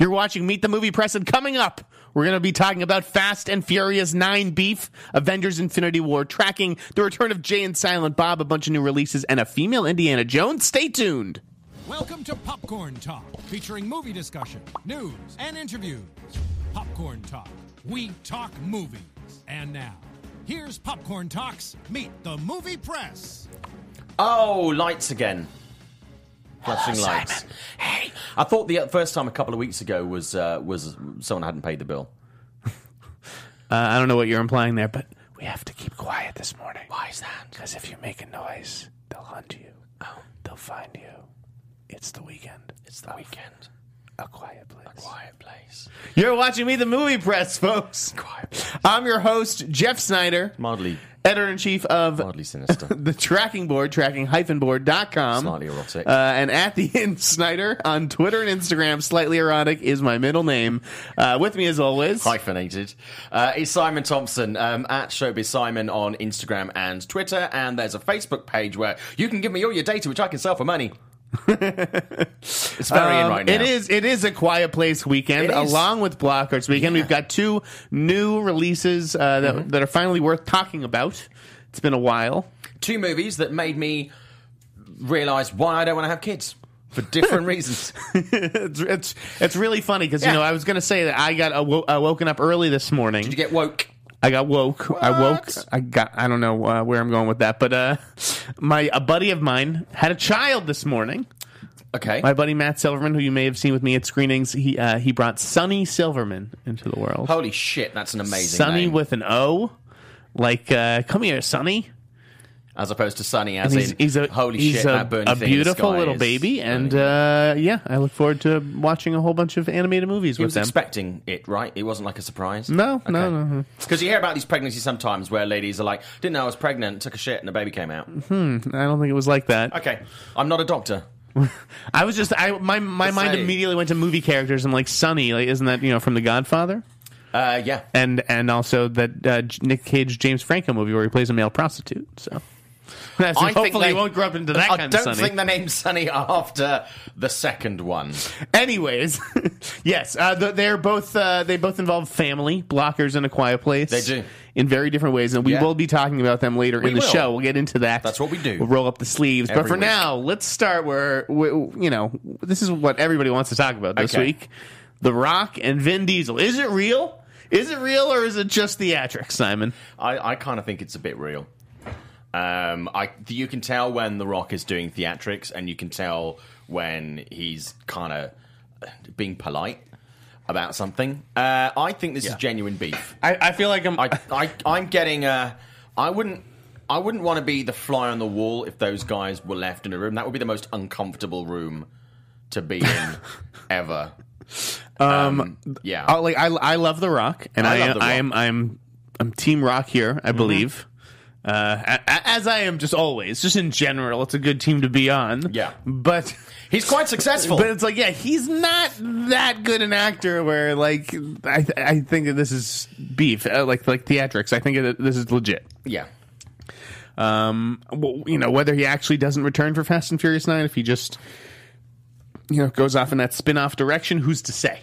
You're watching Meet the Movie Press, and coming up, we're going to be talking about Fast and Furious 9 beef, Avengers Infinity War, tracking the return of Jay and Silent Bob, a bunch of new releases, and a female Indiana Jones. Stay tuned. Welcome to Popcorn Talk, featuring movie discussion, news, and interviews. Popcorn Talk. We talk movies. And now, here's Popcorn Talk's Meet the Movie Press. Oh, lights again. Flashing lights. Simon. Hey, I thought the first time a couple of weeks ago was someone hadn't paid the bill. I don't know what you're implying there, but we have to keep quiet this morning. Why is that? Because if you make a noise, they'll hunt you. Oh, they'll find you. It's the weekend. It's the weekend. A Quiet Place. A Quiet Place. You're watching Meet the Movie Press, folks. Quiet Place. I'm your host, Jeff Snyder. Mildly. Editor-in-chief of Mildly Sinister. The Tracking Board, tracking-board.com. Slightly Erotic. And at the end, Snyder on Twitter and Instagram. Slightly Erotic is my middle name. With me, as always, hyphenated, is Simon Thompson, at Showbiz Simon on Instagram and Twitter. And there's a Facebook page where you can give me all your data, which I can sell for money. It's very in right now. It is a Quiet Place weekend, along with Blockers weekend. Yeah. We've got two new releases that are finally worth talking about. It's been a while. Two movies that made me realise why I don't want to have kids. For different reasons. It's really funny because you know, I was going to say that I got woken up early this morning. Did you get woke? I got woke. What? I don't know where I'm going with that, but a buddy of mine had a child this morning. Okay. My buddy Matt Silverman, who you may have seen with me at screenings, he brought Sonny Silverman into the world. Holy shit, that's an amazing name. With an O, like come here, Sonny. As opposed to Sonny, as he's a beautiful little baby, and I look forward to watching a whole bunch of animated movies with them. He was expecting it, right? It wasn't like a surprise? No. Because you hear about these pregnancies sometimes where ladies are like, didn't know I was pregnant, took a shit, and the baby came out. I don't think it was like that. Okay, I'm not a doctor. I was just, my mind immediately went to movie characters, and like Sonny, like, isn't that, from The Godfather? Yeah. And also that Nick Cage, James Franco movie where he plays a male prostitute, so... I hopefully you won't grow up into that kind of Sonny. I don't think the name's Sonny after the second one. Anyways, yes, they both involve family, Blockers, and A Quiet Place. They do. In very different ways, and we will be talking about them later in the show. We'll get into that. That's what we do. We'll roll up the sleeves. Every but for week. Now, let's start where, this is what everybody wants to talk about this week. The Rock and Vin Diesel. Is it real? Is it real, or is it just theatrics, Simon? I kind of think it's a bit real. You can tell when The Rock is doing theatrics, and you can tell when he's kind of being polite about something. I think this is genuine beef. I feel like I'm getting I wouldn't want to be the fly on the wall if those guys were left in a room. That would be the most uncomfortable room to be in ever. I love The Rock, and I'm Team Rock here, I believe. As I am just always, just in general, it's a good team to be on. Yeah. But... he's quite successful. But it's like, he's not that good an actor where, like, I think that this is beef, like theatrics. I think that this is legit. Yeah. Whether he actually doesn't return for Fast and Furious 9, if he just, goes off in that spin-off direction, who's to say?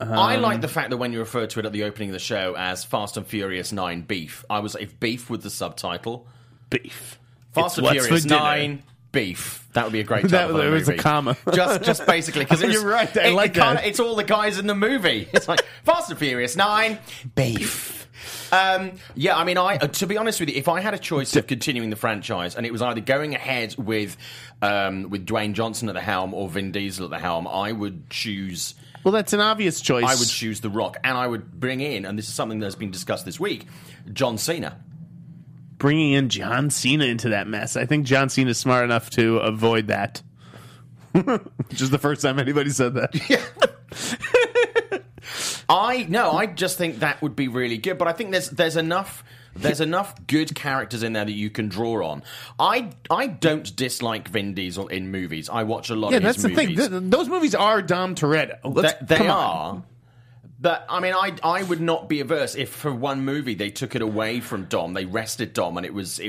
I like the fact that when you referred to it at the opening of the show as Fast and Furious 9 beef, I was like, beef with the subtitle. Beef. Fast and Furious 9 beef. That would be a great title. That was a comma. Just basically, because you're right. I like that. It's all the guys in the movie. It's like Fast and Furious 9 beef. Yeah, I mean, to be honest with you, if I had a choice of continuing the franchise, and it was either going ahead with Dwayne Johnson at the helm or Vin Diesel at the helm, I would choose... Well, that's an obvious choice. I would choose The Rock, and I would bring in, and this is something that's been discussed this week, John Cena. Bringing in John Cena into that mess. I think John Cena's smart enough to avoid that. Which is the first time anybody said that. Yeah. I just think that would be really good, but I think there's enough good characters in there that you can draw on. I don't dislike Vin Diesel in movies. I watch a lot of his movies. Yeah, that's the thing. Those movies are Dom Toretto. They are. But, I mean, I would not be averse if for one movie they took it away from Dom, they wrested Dom, and it was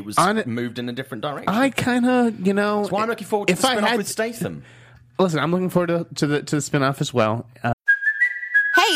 moved in a different direction. I kind of, you know... That's why I'm looking forward to the spin-off with Statham. Listen, I'm looking forward to the spin-off as well. Hey,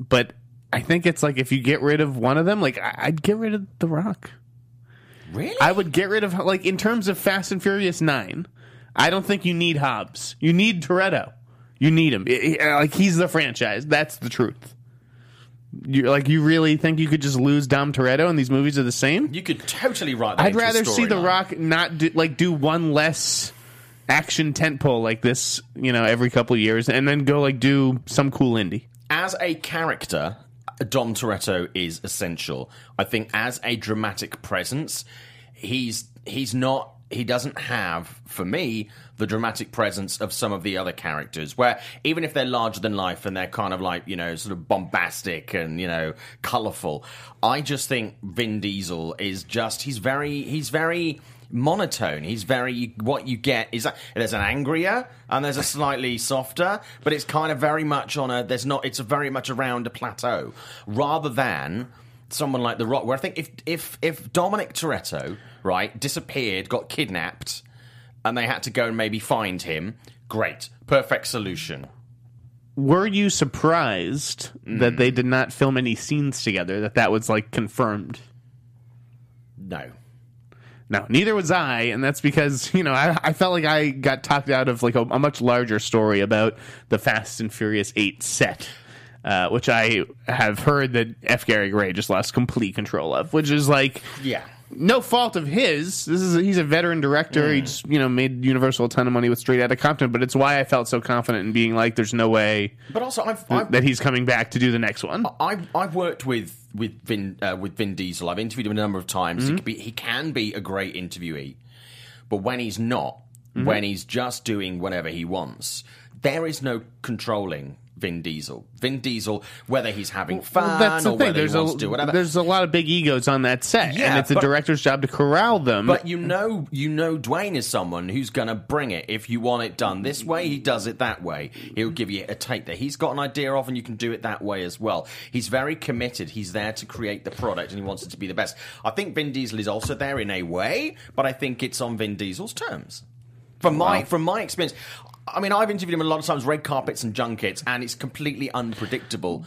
But I think it's like if you get rid of one of them, like I'd get rid of The Rock. Really? I would get rid of, like, in terms of Fast and Furious 9, I don't think you need Hobbs. You need Toretto. You need him. Like, he's the franchise. That's the truth. You really think you could just lose Dom Toretto and these movies are the same? You could totally write that. I'd rather see The Rock not do one less action tentpole like this, you know, every couple of years, and then go do some cool indie. As a character, Dom Toretto is essential. I think as a dramatic presence, he doesn't have, for me, the dramatic presence of some of the other characters, where even if they're larger than life and they're kind of sort of bombastic and, colourful, I just think Vin Diesel is just, he's very monotone. He's very, what you get is there's an angrier and there's a slightly softer, but it's kind of very much it's very much around a plateau rather than someone like The Rock, where I think if Dominic Toretto, right, disappeared, got kidnapped, and they had to go and maybe find him, great, perfect solution. Were you surprised that they did not film any scenes together? That was confirmed? No. No, neither was I, and that's because, I felt like I got talked out of a much larger story about the Fast and Furious 8 set, which I have heard that F. Gary Gray just lost complete control of, which is no fault of his. He's a veteran director. Mm. He just, made Universal a ton of money with Straight Outta Compton, but it's why I felt so confident in being there's no way. But also, I've that he's coming back to do the next one. I've worked with Vin Diesel. I've interviewed him a number of times. Mm-hmm. He can be a great interviewee, but when he's not, mm-hmm. when he's just doing whatever he wants, there is no controlling Vin Diesel. Vin Diesel, whether he's having fun or whether he wants to do whatever. There's a lot of big egos on that set, and it's the director's job to corral them. But you know Dwayne is someone who's going to bring it. If you want it done this way, he does it that way. He'll give you a take that he's got an idea of, and you can do it that way as well. He's very committed. He's there to create the product, and he wants it to be the best. I think Vin Diesel is also there in a way, but I think it's on Vin Diesel's terms. From my experience... I mean, I've interviewed him a lot of times, red carpets and junkets, and it's completely unpredictable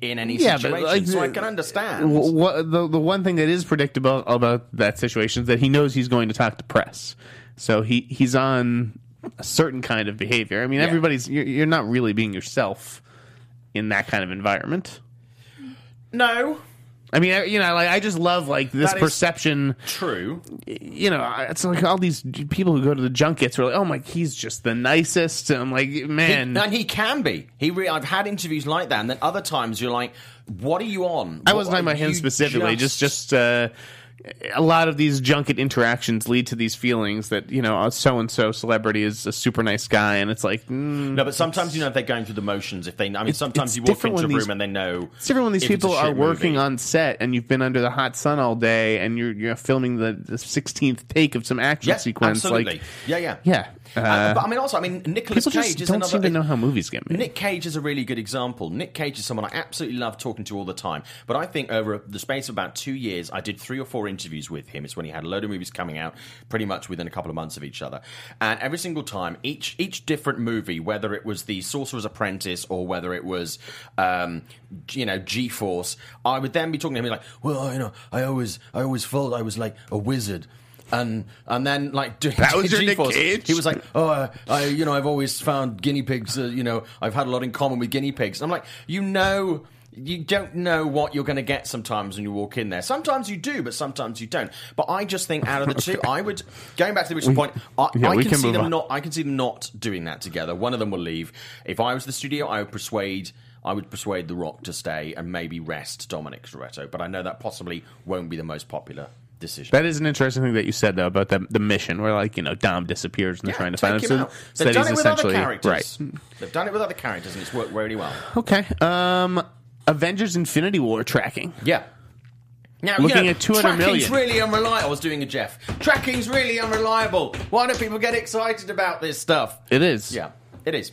in any situation, so I can understand. The one thing that is predictable about that situation is that he knows he's going to talk to press, so he's on a certain kind of behavior. I mean, everybody's... You're not really being yourself in that kind of environment. No. I mean, I just love this perception. True. It's all these people who go to the junkets are oh my, he's just the nicest. And I'm man, and he can be. I've had interviews like that, and then other times you're what are you on? I wasn't talking about him specifically. Just a lot of these junket interactions lead to these feelings that so and so celebrity is a super nice guy, and it's no. But sometimes if they're going through the motions. Sometimes you walk into a room and they know. It's different when these people are working on set and you've been under the hot sun all day and you're filming the 16th take of some action sequence. Absolutely. Yeah. But I mean, also, I mean, Nicolas Cage is another. People don't seem to know how movies get made. Nick Cage is a really good example. Nick Cage is someone I absolutely love talking to all the time. But I think over the space of about 2 years, I did 3 or 4 interviews with him. It's when he had a load of movies coming out, pretty much within a couple of months of each other. And every single time, each different movie, whether it was The Sorcerer's Apprentice or whether it was, you know, G-Force, I would then be talking to him like, well, you know, I always felt I was like a wizard. And then, like, that was your Nick Cage? He was like, oh, you know, I've always found guinea pigs, you know, I've had a lot in common with guinea pigs. I'm like, you know... You don't know what you're going to get sometimes when you walk in there. Sometimes you do, but sometimes you don't. But I just think out of the two, I would, going back to the original point, I can see them not doing that together. One of them will leave. If I was the studio, I would persuade The Rock to stay and maybe rest Dominic Toretto. But I know that possibly won't be the most popular decision. That is an interesting thing that you said, though, about the mission, where, like, you know, Dom disappears and they're trying to find him. So they've done it with other characters. Right. They've done it with other characters, and it's worked really well. Okay. Avengers Infinity War tracking. Yeah. Now, looking at 200 million. Tracking's really unreliable. I was doing a Jeff. Tracking's really unreliable. Why don't people get excited about this stuff? It is. Yeah, it is.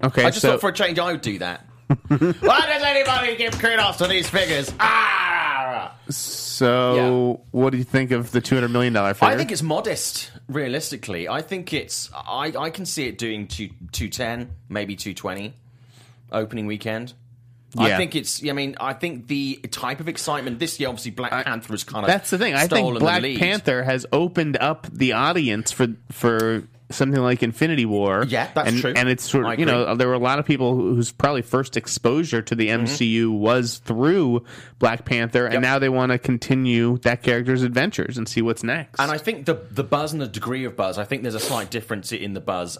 Okay, I just thought for a change I would do that. Why does anybody give kudos to these figures? Ah! So, yeah. What do you think of the $200 million figure? I think it's modest, realistically. I think it's... I can see it doing 210, maybe 220, opening weekend. Yeah. I think it's. I mean, I think the type of excitement this year, obviously, Black Panther was kind of. That's the thing. I think Black Panther has opened up the audience for something like Infinity War. Yeah, that's true. And it's sort of, you know, there were a lot of people whose probably first exposure to the MCU was through Black Panther, and now they want to continue that character's adventures and see what's next. And I think the buzz and the degree of buzz, I think there's a slight difference in the buzz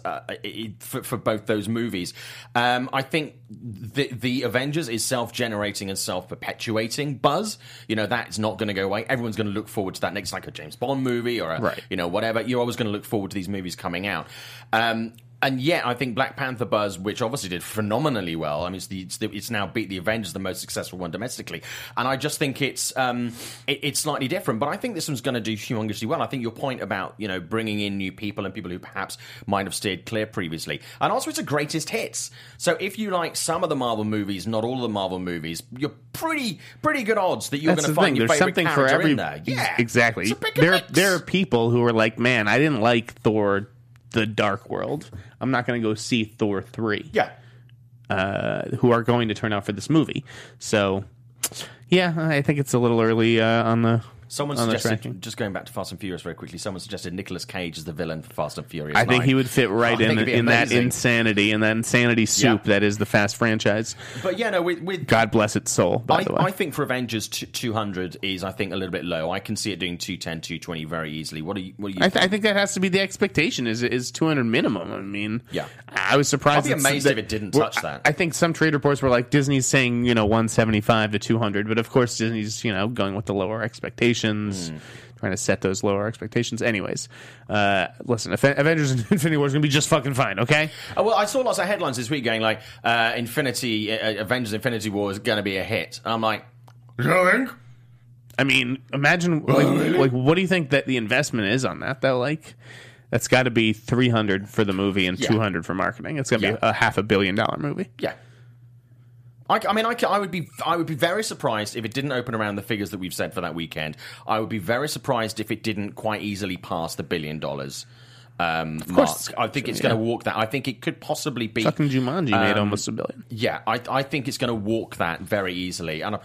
for both those movies. I think the Avengers is self-generating and self-perpetuating buzz. You know, that's not going to go away. Everyone's going to look forward to that next, like a James Bond movie or, you know, whatever. You're always going to look forward to these movies coming out. And yet I think Black Panther buzz, which obviously did phenomenally well, I mean, it's now beat the Avengers, the most successful one domestically. And I just think it's slightly different. But I think this one's going to do humongously well. I think your point about, you know, bringing in new people and people who perhaps might have steered clear previously. And also it's a greatest hits. So if you like some of the Marvel movies, not all of the Marvel movies, you're pretty good odds that you're going to find your favorite character for in there. Yeah, exactly. There are people who are like, man, I didn't like Thor The Dark World. I'm not going to go see Thor 3. Yeah. Who are going to turn out for this movie. So, yeah, I think it's a little early on the. Someone suggested, just going back to Fast and Furious very quickly, someone suggested Nicolas Cage as the villain for Fast and Furious 9. I think he would fit right in that insanity, and that insanity soup that is the Fast franchise. But, yeah, no, with God bless its soul, by the way. I think for Avengers, 200 is, I think, a little bit low. I can see it doing 210, 220 very easily. What do you think? I think that has to be the expectation, is 200 minimum. I mean, I was surprised. I'd be amazed if it didn't touch that. I think some trade reports were like, Disney's saying, you know, 175 to 200, but, of course, Disney's, you know, going with the lower expectations. Trying to set those lower expectations. Anyways, listen, Avengers Infinity War is going to be just fucking fine, okay? Oh, well, I saw lots of headlines this week going like, Avengers Infinity War is going to be a hit. I'm like, you think? I mean, imagine, like, what do you think that the investment is on that, though? Like, that's got to be $300 for the movie and $200 for marketing. It's going to be a $500 million movie. Yeah. I would be very surprised if it didn't open around the figures that we've said for that weekend. I would be very surprised if it didn't quite easily pass the $1 billion mark. I think it's going to walk that. I think it could possibly be. Fucking Jumanji made almost $1 billion. Yeah, I think it's going to walk that very easily. And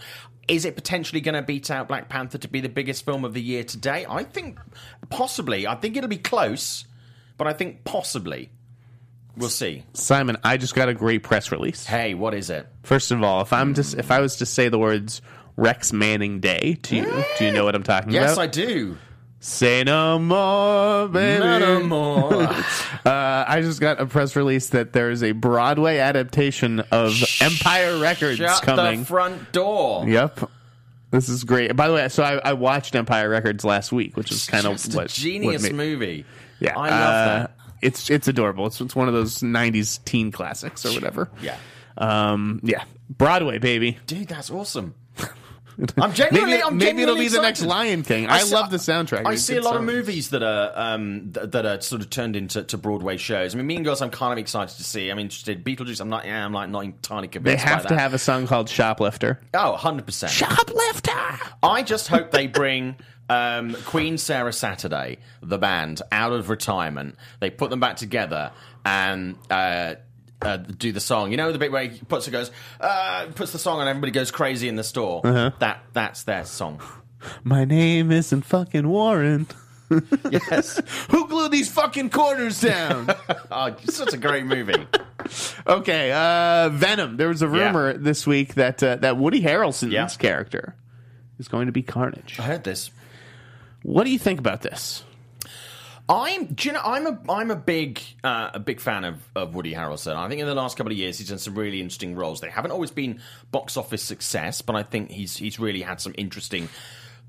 is it potentially going to beat out Black Panther to be the biggest film of the year today? I think possibly. I think it'll be close, but I think possibly. We'll see. Simon, I just got a great press release. Hey, what is it? First of all, if I was to say the words Rex Manning Day to you, do you know what I'm talking about? Yes, I do. Say no more, baby. No more. I just got a press release that there is a Broadway adaptation of Empire Records coming. Shut the front door. Yep. This is great. By the way, so I watched Empire Records last week, which is kind of what a genius movie. Yeah, I love that. It's adorable. It's one of those 90s teen classics or whatever. Yeah. Broadway, baby. Dude, that's awesome. I'm genuinely. Maybe it'll be the next Lion King. I love the soundtrack. I see a lot of movies that are sort of turned into Broadway shows. I mean, Mean Girls, I'm kind of excited to see. I'm interested. Beetlejuice, I'm not entirely convinced. They have to have a song called Shoplifter. Oh, 100%. Shoplifter. I just hope they bring. Queen Sarah Saturday, the band, out of retirement. They put them back together and do the song. You know the bit where he puts the song on and everybody goes crazy in the store? Uh-huh. That's their song. My name isn't fucking Warren. Yes. Who glued these fucking quarters down? Oh, such a great movie. Okay, Venom. There was a rumor this week that Woody Harrelson's character is going to be Carnage. I heard this. What do you think about this? I'm a big fan of Woody Harrelson. I think in the last couple of years he's done some really interesting roles. They haven't always been box office success, but I think he's really had some interesting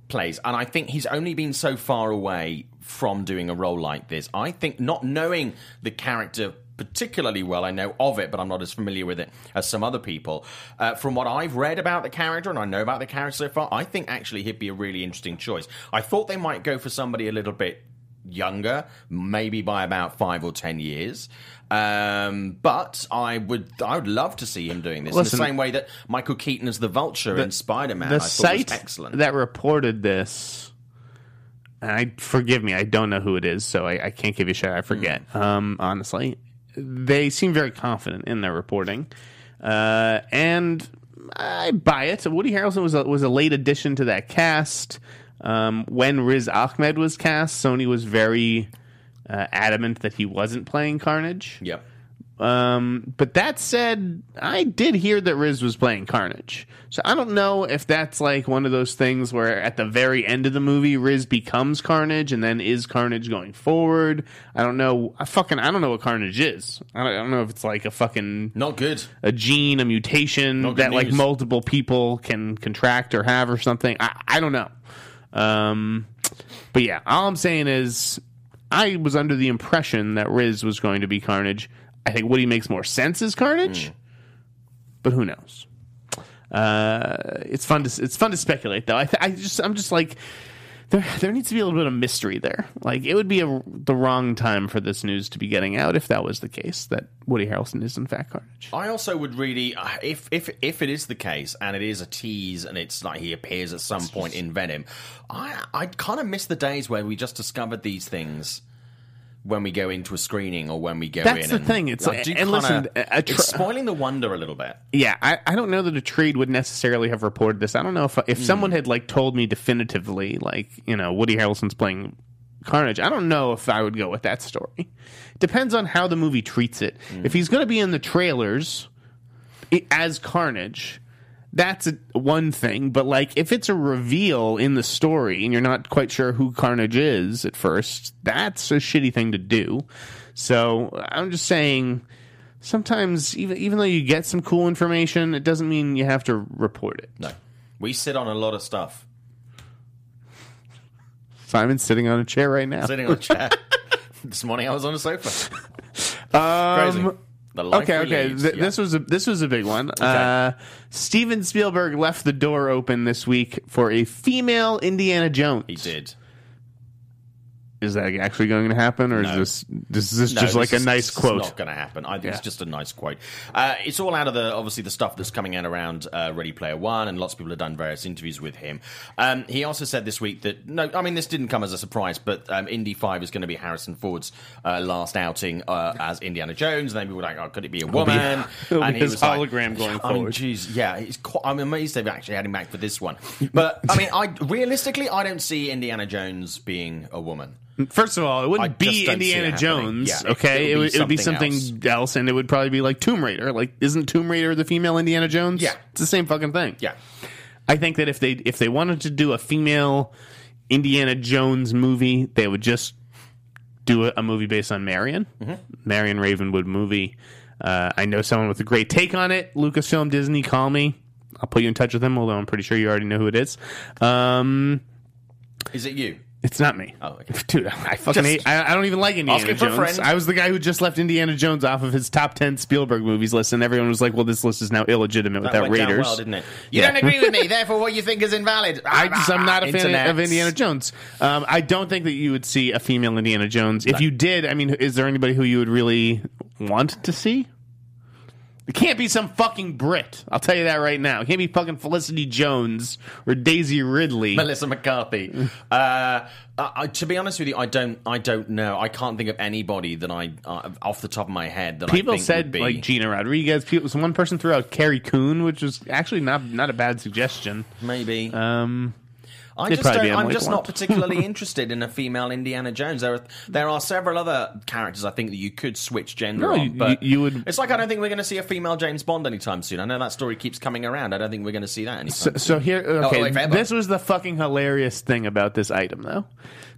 plays. And I think he's only been so far away from doing a role like this. I think not knowing the character particularly well, I know of it, but I'm not as familiar with it as some other people. From what I've read about the character, and I know about the character so far, I think actually he'd be a really interesting choice. I thought they might go for somebody a little bit younger, maybe by about 5 or 10 years. But I would love to see him doing this in the same way that Michael Keaton as the Vulture in Spider-Man. The site was excellent. That reported this. And forgive me, I don't know who it is, so I can't give you a shout. I forget. Honestly. They seem very confident in their reporting, and I buy it. Woody Harrelson was a late addition to that cast. When Riz Ahmed was cast, Sony was very adamant that he wasn't playing Carnage. Yep. But that said, I did hear that Riz was playing Carnage. So I don't know if that's like one of those things where at the very end of the movie, Riz becomes Carnage and then is Carnage going forward. I don't know. I don't know what Carnage is. I don't know if it's like a fucking... Not good. A gene, a mutation that like multiple people can contract or have or something. I don't know. But yeah, all I'm saying is I was under the impression that Riz was going to be Carnage. I think Woody makes more sense as Carnage, but who knows? It's fun to speculate, though. I'm just like there needs to be a little bit of mystery there. Like it would be the wrong time for this news to be getting out if that was the case that Woody Harrelson is in fact Carnage. I also would really if it is the case and it is a tease and it's like he appears at some point in Venom. I kind of miss the days where we just discovered these things. When we go into a screening or when we go in. That's the thing. It's like, it's spoiling the wonder a little bit. Yeah, I don't know that a trade would necessarily have reported this. I don't know if someone had like told me definitively, like, you know, Woody Harrelson's playing Carnage. I don't know if I would go with that story. Depends on how the movie treats it. If he's going to be in the trailers as Carnage... That's one thing, but like if it's a reveal in the story and you're not quite sure who Carnage is at first, that's a shitty thing to do. So I'm just saying sometimes even though you get some cool information, it doesn't mean you have to report it. No. We sit on a lot of stuff. Simon's sitting on a chair right now. Sitting on a chair. This morning I was on a sofa. Crazy. Okay. This was a big one. Okay. Steven Spielberg left the door open this week for a female Indiana Jones. He did. Is that actually going to happen, or is this just a nice quote? It's not going to happen. I think it's just a nice quote. It's all out of the stuff that's coming out around Ready Player One, and lots of people have done various interviews with him. He also said this week that this didn't come as a surprise, but Indy 5 is going to be Harrison Ford's last outing as Indiana Jones. And then people were like, "Oh, could it be a woman?" And his hologram going forward. I'm amazed they've actually had him back for this one. But I mean, realistically, I don't see Indiana Jones being a woman. First of all, it wouldn't be Indiana Jones, okay? It would be something else, and it would probably be like Tomb Raider. Like, isn't Tomb Raider the female Indiana Jones? Yeah. It's the same fucking thing. Yeah. I think that if they wanted to do a female Indiana Jones movie, they would just do a movie based on Marion. Mm-hmm. Marion Ravenwood movie. I know someone with a great take on it. Lucasfilm, Disney, call me. I'll put you in touch with them, although I'm pretty sure you already know who it is. Is it you? It's not me. Oh, okay. Dude, I fucking hate. I don't even like Indiana Jones. I was the guy who just left Indiana Jones off of his top 10 Spielberg movies list, and everyone was like, well, this list is now illegitimate without Raiders. Well, didn't it? You don't agree with me, therefore what you think is invalid. I'm not a fan of Indiana Jones. I don't think that you would see a female Indiana Jones. If you did, I mean, is there anybody who you would really want to see? It can't be some fucking Brit. I'll tell you that right now. It can't be fucking Felicity Jones or Daisy Ridley, Melissa McCarthy. To be honest with you, I don't know. I can't think of anybody that I off the top of my head that people I think said would be. Like Gina Rodriguez. One person threw out Carrie Coon, which was actually not a bad suggestion. Maybe. I'm just not particularly interested in a female Indiana Jones. There are several other characters I think that you could switch gender on, but you would. It's like I don't think we're going to see a female James Bond anytime soon. I know that story keeps coming around. I don't think we're going to see that anytime soon. So here, okay, this was the fucking hilarious thing about this item, though.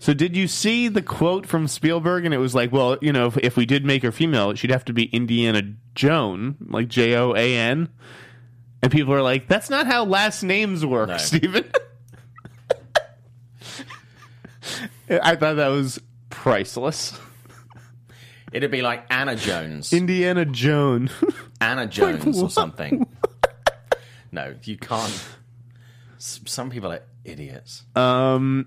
So did you see the quote from Spielberg? And it was like, well, you know, if we did make her female, she'd have to be Indiana Joan, like Joan. And people are like, that's not how last names work, no. Stephen. I thought that was priceless. It'd be like Anna Jones. Indiana Jones. Anna Jones like, or something. No, you can't. Some people are idiots. Two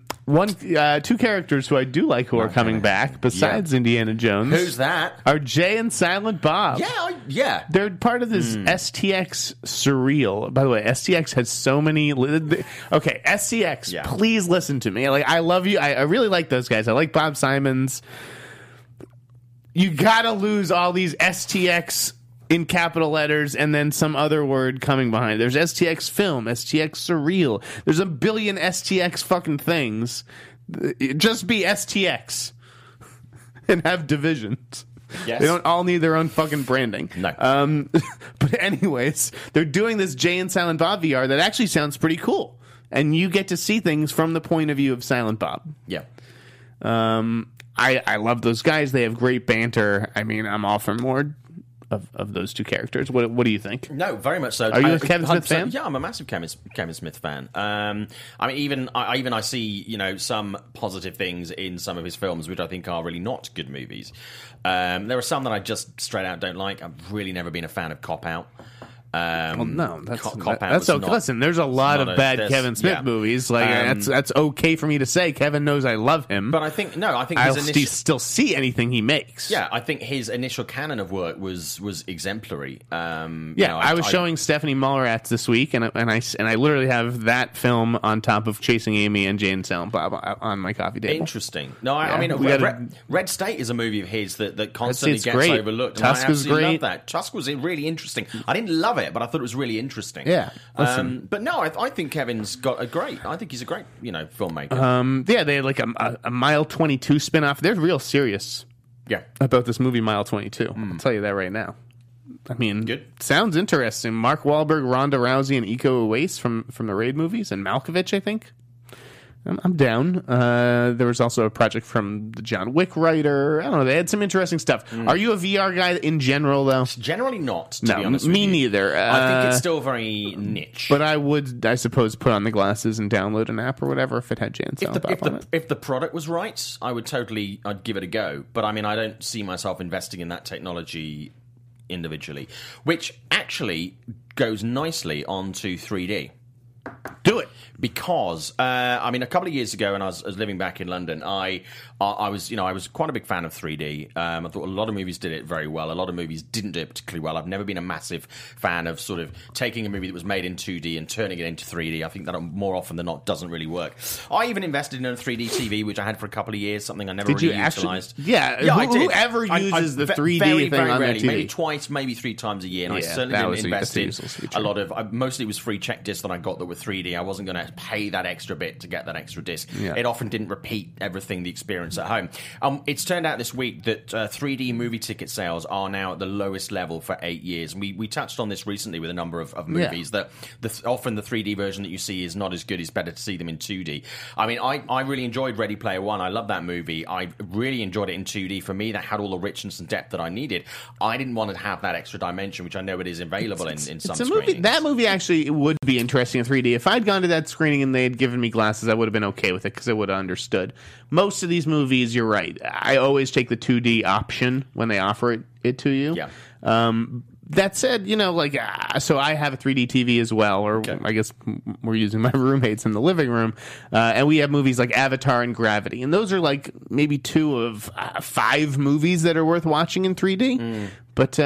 characters who I do like who are coming back besides Indiana Jones. Who's that? Are Jay and Silent Bob. Yeah, they're part of this STX surreal. By the way, STX has so many. Okay, STX, please listen to me. Like, I love you. I really like those guys. I like Bob Simons. You gotta lose all these STX. In capital letters, and then some other word coming behind. There's STX film, STX surreal. There's a billion STX fucking things. Just be STX and have divisions. Yes. They don't all need their own fucking branding. No. But anyways, they're doing this Jay and Silent Bob VR that actually sounds pretty cool. And you get to see things from the point of view of Silent Bob. Yeah. I love those guys. They have great banter. I mean, I'm all for more of those two characters. What do you think? No, very much so. Are you a Kevin Smith fan? Yeah, I'm a massive Kevin Smith fan. I mean, I see, you know, some positive things in some of his films, which I think are really not good movies. There are some that I just straight out don't like. I've really never been a fan of Cop Out. Well, no, that's Cop Out. Listen, there's a lot of bad Kevin Smith movies. Like that's okay for me to say. Kevin knows I love him, but I think I'll still see anything he makes. Yeah, I think his initial canon of work was exemplary. I was showing Stephanie Mallrats this week, and I literally have that film on top of Chasing Amy and Jay and Silent Bob on my coffee table. Interesting. No, Red State is a movie of his that constantly gets overlooked. Tusk was great. I love that. Tusk was really interesting. I didn't love it, but I thought it was really interesting. Yeah, but no, I think Kevin's got I think he's a great, you know, filmmaker. They had like a Mile 22 spinoff. They're real serious, about this movie Mile 22. I'll tell you that right now. I mean, good. Sounds interesting. Mark Wahlberg, Ronda Rousey, and Iko Uwais from the Raid movies, and Malkovich, I think. I'm down. There was also a project from the John Wick writer. I don't know. They had some interesting stuff. Are you a VR guy in general, though? Generally not, to be honest with you. Me neither. I think it's still very niche. But I would, I suppose, put on the glasses and download an app or whatever if it had Jay and Silent Bob on it. If the product was right, I'd give it a go. But, I mean, I don't see myself investing in that technology individually, which actually goes nicely onto 3D. Do it. Because, a couple of years ago when I was living back in London, I was quite a big fan of 3D. I thought a lot of movies did it very well. A lot of movies didn't do it particularly well. I've never been a massive fan of sort of taking a movie that was made in 2D and turning it into 3D. I think that more often than not doesn't really work. I even invested in a 3D TV, which I had for a couple of years, something I never utilised. Whoever uses the 3D very, thing very on rarely, their TV. Maybe twice, maybe three times a year, and I certainly didn't invest in a lot of... mostly it was free check discs that I got that were 3D. I wasn't going to pay that extra bit to get that extra disc. Yeah. It often didn't repeat everything, the experience at home. It's turned out this week that 3D movie ticket sales are now at the lowest level for 8 years. We touched on this recently with a number of movies that often the 3D version that you see is not as good. It's better to see them in 2D. I mean, I really enjoyed Ready Player One. I love that movie. I really enjoyed it in 2D. For me, that had all the richness and depth that I needed. I didn't want to have that extra dimension, which I know it is available in some screenings. That movie actually would be interesting in 3D. If I'd gone to that screening and they had given me glasses, I would have been okay with it because I would have understood. Most of these movies, you're right. I always take the 2D option when they offer it to you. Yeah. That said, so I have a 3D TV as well, or okay. I guess we're using my roommates in the living room, and we have movies like Avatar and Gravity, and those are like maybe two of five movies that are worth watching in 3D. Mm. But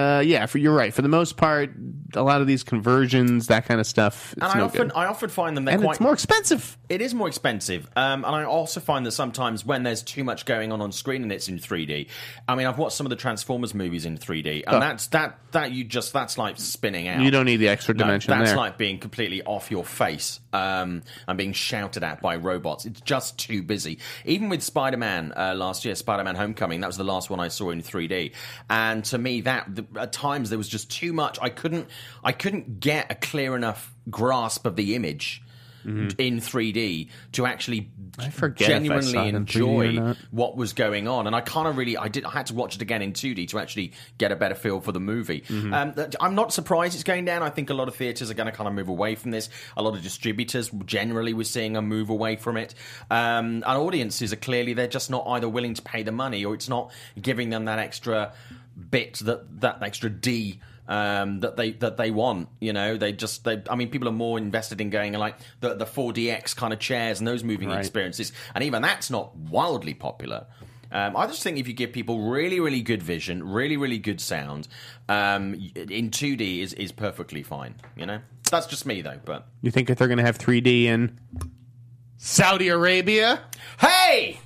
you're right. For the most part, a lot of these conversions, that kind of stuff, it's I often find them and it's more expensive. It is more expensive, and I also find that sometimes when there's too much going on screen and it's in 3D. I mean, I've watched some of the Transformers movies in 3D, and that's like spinning out. You don't need the extra dimension. That's like being completely off your face and being shouted at by robots. It's just too busy. Even with Spider-Man last year, Spider-Man: Homecoming, that was the last one I saw in 3D, and to me that. At times there was just too much. I couldn't get a clear enough grasp of the image in 3D to actually genuinely enjoy what was going on. And I had to watch it again in 2D to actually get a better feel for the movie. Mm-hmm. I'm not surprised it's going down. I think a lot of theatres are going to kind of move away from this. A lot of distributors generally we're seeing a move away from it. And audiences are clearly, they're just not either willing to pay the money or it's not giving them that extra bit, that extra D that they want, people are more invested in going like the 4DX kind of chairs and those moving experiences, and even that's not wildly popular. I just think if you give people really, really good vision, really, really good sound, in 2D is perfectly fine. That's just me though. But you think if they're going to have 3D in Saudi Arabia, hey.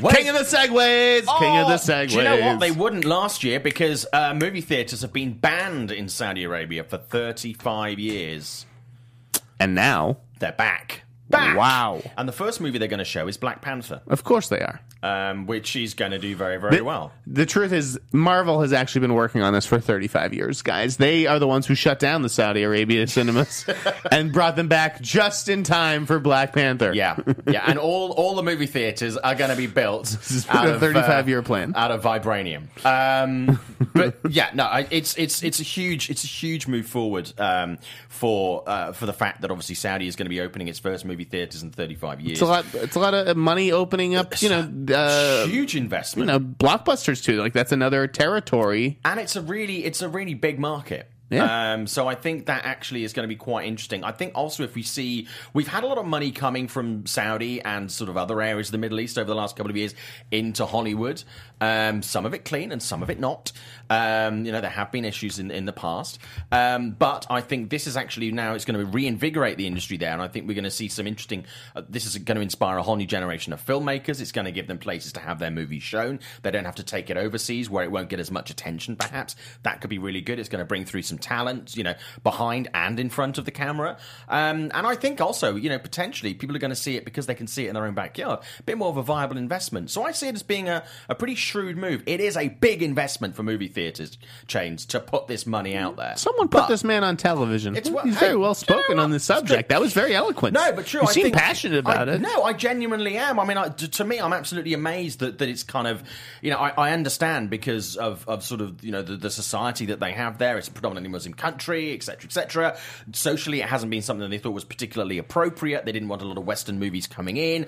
King of the Segways! King of the Segways. Do you know what? They wouldn't last year because movie theatres have been banned in Saudi Arabia for 35 years. And now? They're back. Wow. And the first movie they're going to show is Black Panther. Of course they are. Which is going to do very, very well. The truth is, Marvel has actually been working on this for 35 years, guys. They are the ones who shut down the Saudi Arabia cinemas and brought them back just in time for Black Panther. Yeah. And all the movie theaters are going to be built out of a 35-year plan, out of vibranium. It's a huge move forward for the fact that obviously Saudi is going to be opening its first movie theaters in 35 years. It's a lot of money opening up, huge investment. Blockbusters too. Like that's another territory. And it's a really big market. Yeah. So I think that actually is going to be quite interesting. I think also if we've had a lot of money coming from Saudi and sort of other areas of the Middle East over the last couple of years into Hollywood. Some of it clean and some of it not. There have been issues in the past. But I think this is actually now it's going to reinvigorate the industry there. And I think we're going to see some interesting... this is going to inspire a whole new generation of filmmakers. It's going to give them places to have their movies shown. They don't have to take it overseas where it won't get as much attention perhaps. That could be really good. It's going to bring through some talent, behind and in front of the camera. And I think also, potentially people are going to see it because they can see it in their own backyard. A bit more of a viable investment. So I see it as being a pretty shrewd move. It is a big investment for movie theatres chains to put this money out there. Someone put this man on television. He's very well spoken on this subject. That was very eloquent. No, but true. You seem passionate about it. No, I genuinely am. I mean, to me, I'm absolutely amazed that it's kind of, I understand because of sort of, the society that they have there. It's predominantly Muslim country, etc., etc. Socially, it hasn't been something that they thought was particularly appropriate. They didn't want a lot of Western movies coming in.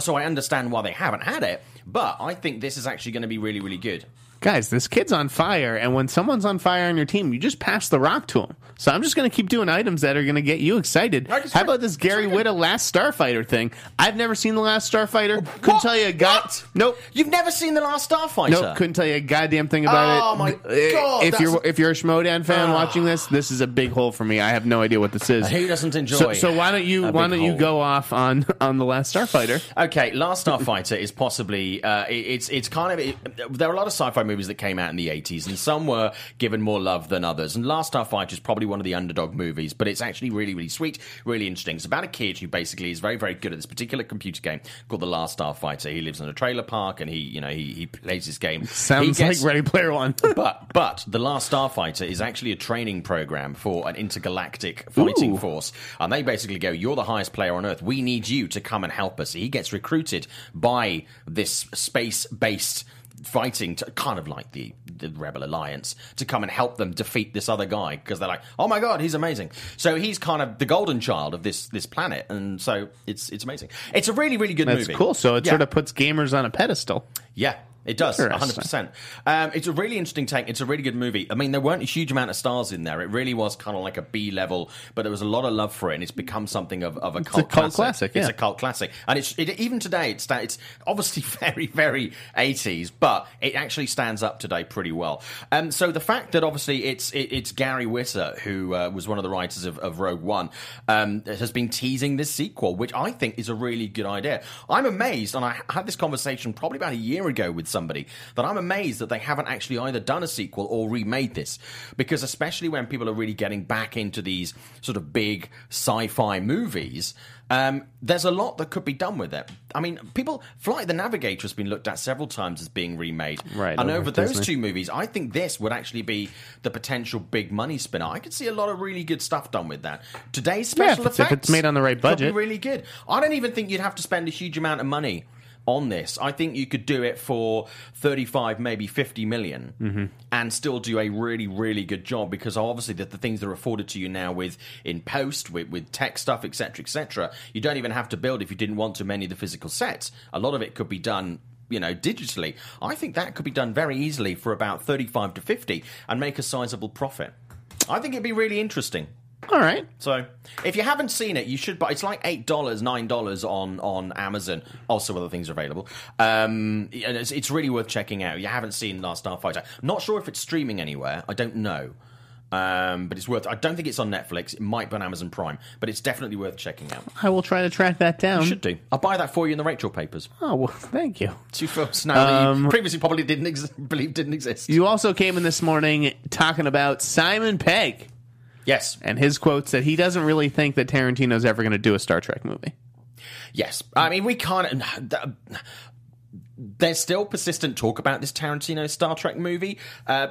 So I understand why they haven't had it, but I think this is actually going to be really, really good. Guys, this kid's on fire, and when someone's on fire on your team, you just pass the rock to him. So I'm just going to keep doing items that are going to get you excited. How about this Gary Whitta Last Starfighter thing? I've never seen The Last Starfighter. Couldn't tell you a gut. Nope. You've never seen The Last Starfighter? Nope. Couldn't tell you a goddamn thing about it. Oh, my God. If you're a Schmodown fan watching this is a big hole for me. I have no idea what this is. Who doesn't enjoy? So why don't you go off on The Last Starfighter? Okay, Last Starfighter is possibly there are a lot of sci-fi movies that came out in the 80s, and some were given more love than others, and Last Starfighter is probably one of the underdog movies, but it's actually really, really sweet, really interesting. It's about a kid who basically is very, very good at this particular computer game called The Last Starfighter. He lives in a trailer park, and he plays this game. Sounds like Ready Player One. but The Last Starfighter is actually a training program for an intergalactic fighting force, and they basically go, you're the highest player on Earth, we need you to come and help us. He gets recruited by this space-based fighting to, kind of like the Rebel Alliance, to come and help them defeat this other guy, because they're like, oh my god, he's amazing. So he's kind of the golden child of this planet, and so it's amazing. It's a really, really good movie. That's cool. So it sort of puts gamers on a pedestal. Yeah. It does, 100%. It's a really interesting take. It's a really good movie. I mean, there weren't a huge amount of stars in there. It really was kind of like a B-level, but there was a lot of love for it, and it's become something of a cult classic. Yeah. It's a cult classic. And it, even today, it's obviously very, very 80s, but it actually stands up today pretty well. So the fact that, obviously, it's Gary Whitta, who was one of the writers of Rogue One, has been teasing this sequel, which I think is a really good idea. I'm amazed, and I had this conversation probably about a year ago with somebody, that I'm amazed that they haven't actually either done a sequel or remade this, because especially when people are really getting back into these sort of big sci-fi movies, there's a lot that could be done with it. I mean, Flight of the Navigator has been looked at several times as being remade, right, and over those two movies, I think this would actually be the potential big money spinner. I could see a lot of really good stuff done with that. Today's special effects, if it's made on the right budget, could be really good. I don't even think you'd have to spend a huge amount of money on this. I think you could do it for 35, maybe 50 million, and still do a really, really good job, because obviously the things that are afforded to you now with in post, with tech stuff, etc., etc., you don't even have to build if you didn't want to many of the physical sets. A lot of it could be done, digitally. I think that could be done very easily for about 35 to 50 and make a sizable profit. I think it'd be really interesting. All right. So, if you haven't seen it, you should buy. It's like $8, $9 on Amazon. Also, other things are available. And it's really worth checking out. You haven't seen Last Starfighter. Not sure if it's streaming anywhere. I don't know. But it's worth. I don't think it's on Netflix. It might be on Amazon Prime. But it's definitely worth checking out. I will try to track that down. You should do. I'll buy that for you in the Rachel Papers. Oh, well, thank you. Two films now that you previously probably didn't exist. You also came in this morning talking about Simon Pegg. Yes. And his quotes that he doesn't really think that Tarantino's ever going to do a Star Trek movie. Yes. I mean, we can't... There's still persistent talk about this Tarantino Star Trek movie.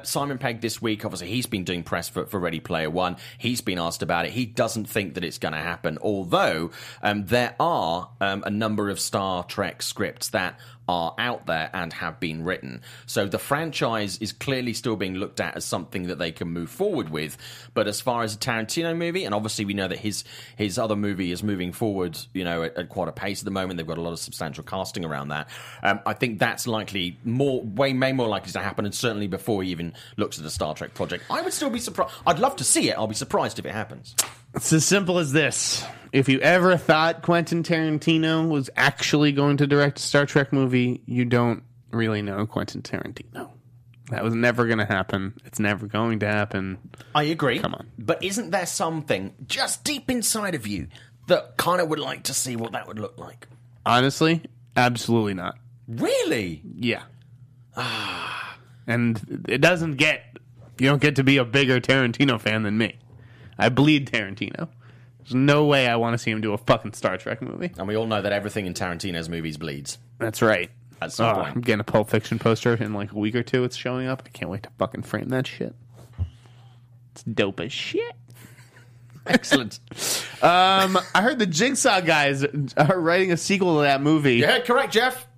Simon Pegg this week, obviously, he's been doing press for Ready Player One. He's been asked about it. He doesn't think that it's going to happen, although there are a number of Star Trek scripts that are out there and have been written. So the franchise is clearly still being looked at as something that they can move forward with. But as far as a Tarantino movie, and obviously we know that his other movie is moving forward, at quite a pace at the moment. They've got a lot of substantial casting around that. I think that's likely way more likely to happen, and certainly before he even looks at the Star Trek project. I would still be surprised. I'd love to see it. I'll be surprised if it happens. It's as simple as this. If you ever thought Quentin Tarantino was actually going to direct a Star Trek movie, you don't really know Quentin Tarantino. That was never going to happen. It's never going to happen. I agree. Come on. But isn't there something just deep inside of you that kind of would like to see what that would look like? Honestly, absolutely not. Really? Yeah. And it doesn't get... You don't get to be a bigger Tarantino fan than me. I bleed Tarantino. There's no way I want to see him do a fucking Star Trek movie. And we all know that everything in Tarantino's movies bleeds. That's right. At some point. I'm getting a Pulp Fiction poster in like a week or two. It's showing up. I can't wait to fucking frame that shit. It's dope as shit. Excellent. I heard the Jigsaw guys are writing a sequel to that movie. You heard correct, Jeff.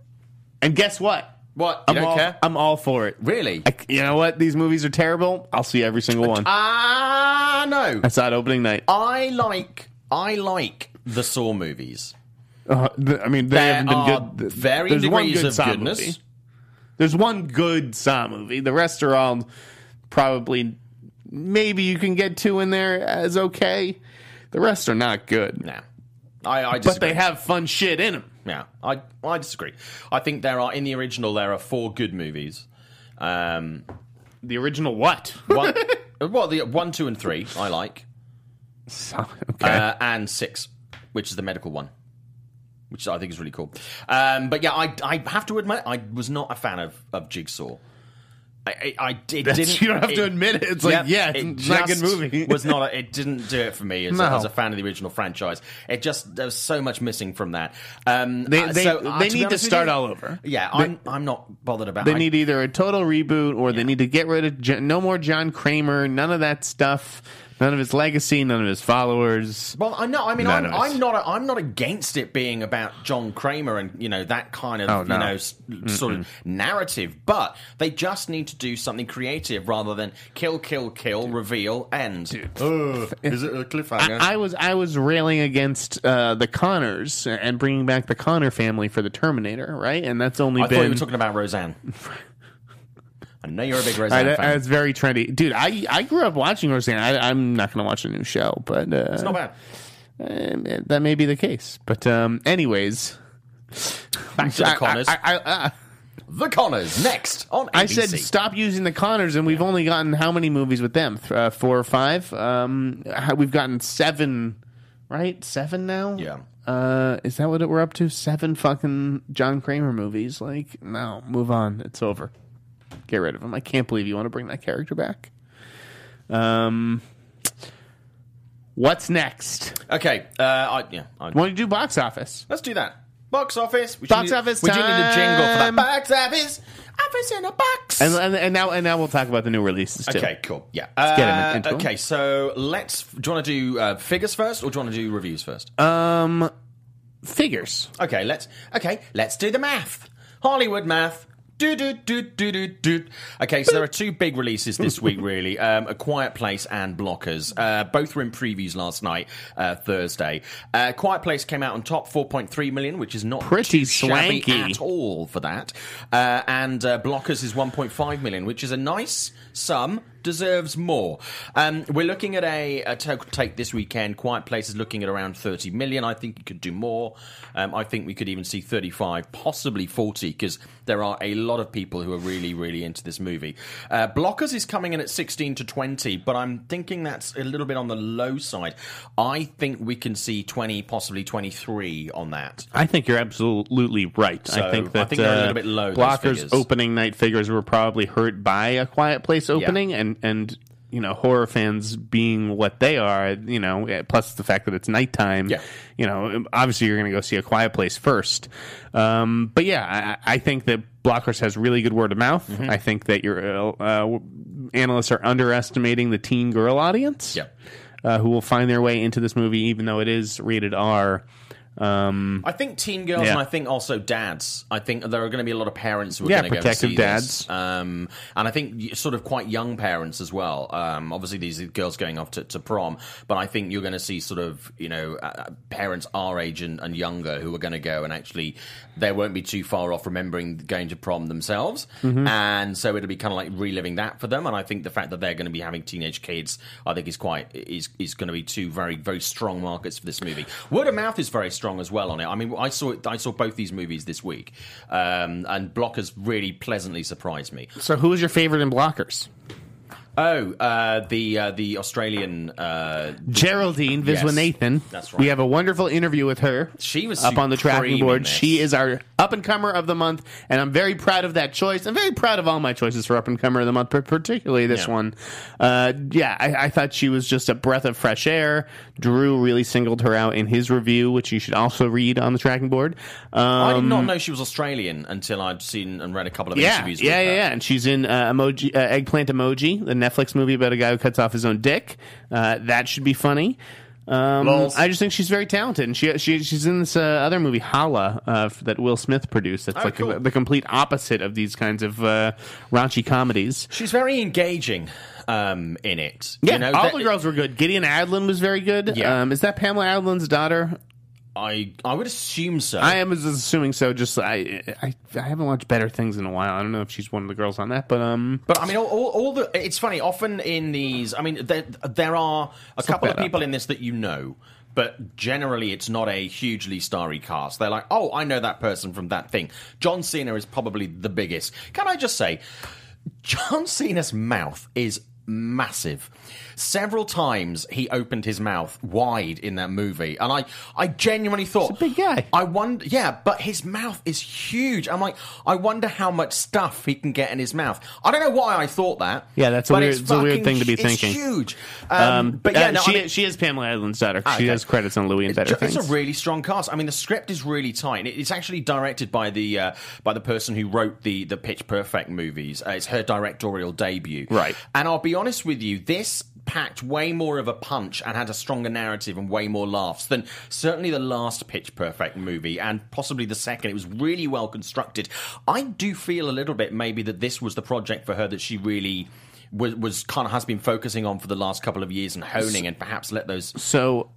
And guess what? What? You don't care? I'm all for it. Really? You know what? These movies are terrible. I'll see every single one. No. I saw it opening night. I like the Saw movies. They haven't been good. Varying degrees of goodness. Movie. There's one good Saw movie. The rest are all probably... Maybe you can get two in there as okay. The rest are not good. No. I disagree. But they have fun shit in them. Yeah, I disagree. I think in the original there are four good movies. The original what? The 1, 2, and 3 I like. Okay. And 6, which is the medical one, which I think is really cool. But yeah, I have to admit, I was not a fan of Jigsaw. You don't have to admit it. It's it's not a good movie. It didn't do it for me as a fan of the original franchise. It just, there was so much missing from that. They need to start all over. Yeah, I'm not bothered about it. They need either a total reboot or they need to get rid of no more John Kramer, none of that stuff. None of his legacy, none of his followers. Well, I know. I mean, I'm not against it being about John Kramer and, you know, that kind of sort of narrative. But they just need to do something creative rather than kill, reveal, end. Is it a cliffhanger? I was railing against the Connors and bringing back the Connor family for the Terminator, right? And that's only I thought you were talking about Roseanne. I know you're a big Roseanne fan. That's very trendy. Dude, I grew up watching Roseanne. I'm not going to watch a new show, but... it's not bad. That may be the case. But anyways... Back to the Connors. The Connors, next on ABC. I said stop using the Connors, and we've only gotten how many movies with them? 4 or 5? We've gotten 7, right? 7 now? Yeah. Is that what we're up to? 7 fucking John Kramer movies. Like, no, move on. It's over. Get rid of him. I can't believe you want to bring that character back. What's next? Okay. I want to do box office. Let's do that. Box office. We do need a jingle for that. Box office. Office in a box. And now we'll talk about the new releases too. Okay, cool. Yeah. Let's get into them. So let's... Do you want to do figures first or do you want to do reviews first? Figures. Okay, let's do the math. Hollywood math. Okay, so there are 2 big releases this week, really. A Quiet Place and Blockers. Both were in previews last night, Thursday. Quiet Place came out on top, 4.3 million, which is not pretty shabby at all for that. And Blockers is 1.5 million, which is a nice sum. Deserves more. We're looking at a total take this weekend. Quiet Place is looking at around 30 million. I think it could do more. I think we could even see 35, possibly 40, because there are a lot of people who are really, really into this movie. Blockers is coming in at 16 to 20, but I'm thinking that's a little bit on the low side. I think we can see 20, possibly 23 on that. I think you're absolutely right. So I think they're a little bit low. Blockers opening night figures were probably hurt by A Quiet Place opening, yeah. And you know, horror fans being what they are, you know, plus the fact that it's nighttime, yeah. You know, obviously you're going to go see A Quiet Place first. But yeah, I think that Blockers has really good word of mouth. Mm-hmm. I think that your analysts are underestimating the teen girl audience, yeah. Who will find their way into this movie, even though it is rated R. I think teen girls, yeah. And I think also dads. I think there are going to be a lot of parents who are going to go see dads. And I think sort of quite young parents as well. Obviously, these girls going off to prom, but I think you're going to see sort of, you know, parents our age and younger who are going to go, and actually they won't be too far off remembering going to prom themselves. Mm-hmm. And so it'll be kind of like reliving that for them. And I think the fact that they're going to be having teenage kids, I think is going to be 2 very, very strong markets for this movie. Word of mouth is very strong as well on it. I mean, I saw both these movies this week, and Blockers really pleasantly surprised me. So, who was your favorite in Blockers? Oh, the Australian Geraldine Viswanathan. Yes, that's right. We have a wonderful interview with her. She was up on the tracking board. She is our up and comer of the month, and I'm very proud of that choice. I'm very proud of all my choices for up and comer of the month, but particularly this one. I thought she was just a breath of fresh air. Drew really singled her out in his review, which you should also read on the tracking board. I did not know she was Australian until I'd seen and read a couple of interviews. Yeah, and she's in Emoji, Eggplant Emoji, the Netflix movie about a guy who cuts off his own dick. That should be funny. I just think she's very talented, and she's in this other movie, Hala, that Will Smith produced. That's the complete opposite of these kinds of raunchy comedies. She's very engaging in it. Yeah, you know, all the girls were good. Gideon Adlin was very good. Yeah. Is that Pamela Adlin's daughter? I would assume so. I am assuming so. Just I haven't watched Better Things in a while. I don't know if she's one of the girls on that, but I mean, all the it's funny. Often in these, I mean, there are a couple of people in this that you know. But generally, it's not a hugely starry cast. They're like, oh, I know that person from that thing. John Cena is probably the biggest. Can I just say, John Cena's mouth is massive. Several times he opened his mouth wide in that movie, and I genuinely thought, he's a big guy. I wonder, yeah, but his mouth is huge. I'm like, I wonder how much stuff he can get in his mouth. I don't know why I thought that. Yeah, that's a weird thing to be thinking. It's huge. But yeah, no, she is Pamela Adlin's daughter. She has credits on Louis and Better Things. It's a really strong cast. I mean, the script is really tight. It's actually directed by the person who wrote the Pitch Perfect movies. It's her directorial debut, right? And I'll be honest with you, this packed way more of a punch and had a stronger narrative and way more laughs than certainly the last Pitch Perfect movie and possibly the second. It was really well constructed. I do feel a little bit maybe that this was the project for her that she really was kind of has been focusing on for the last couple of years and honing, and perhaps let those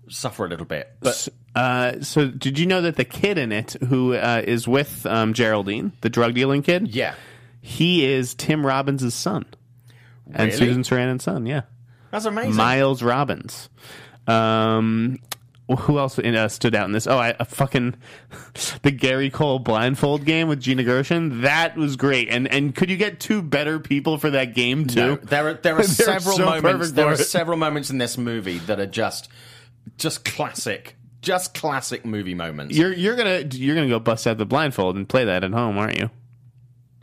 suffer a little bit. But so did you know that the kid in it who is with Geraldine, the drug dealing kid? Yeah. He is Tim Robbins' son. Really? And Susan Sarandon's son, yeah. That's amazing. Miles Robbins. Who else stood out in this? The Gary Cole blindfold game with Gina Gershon. That was great. And could you get two better people for that game too? No, there are several moments. There are several moments in this movie that are just classic. Just classic movie moments. You're gonna go bust out the blindfold and play that at home, aren't you?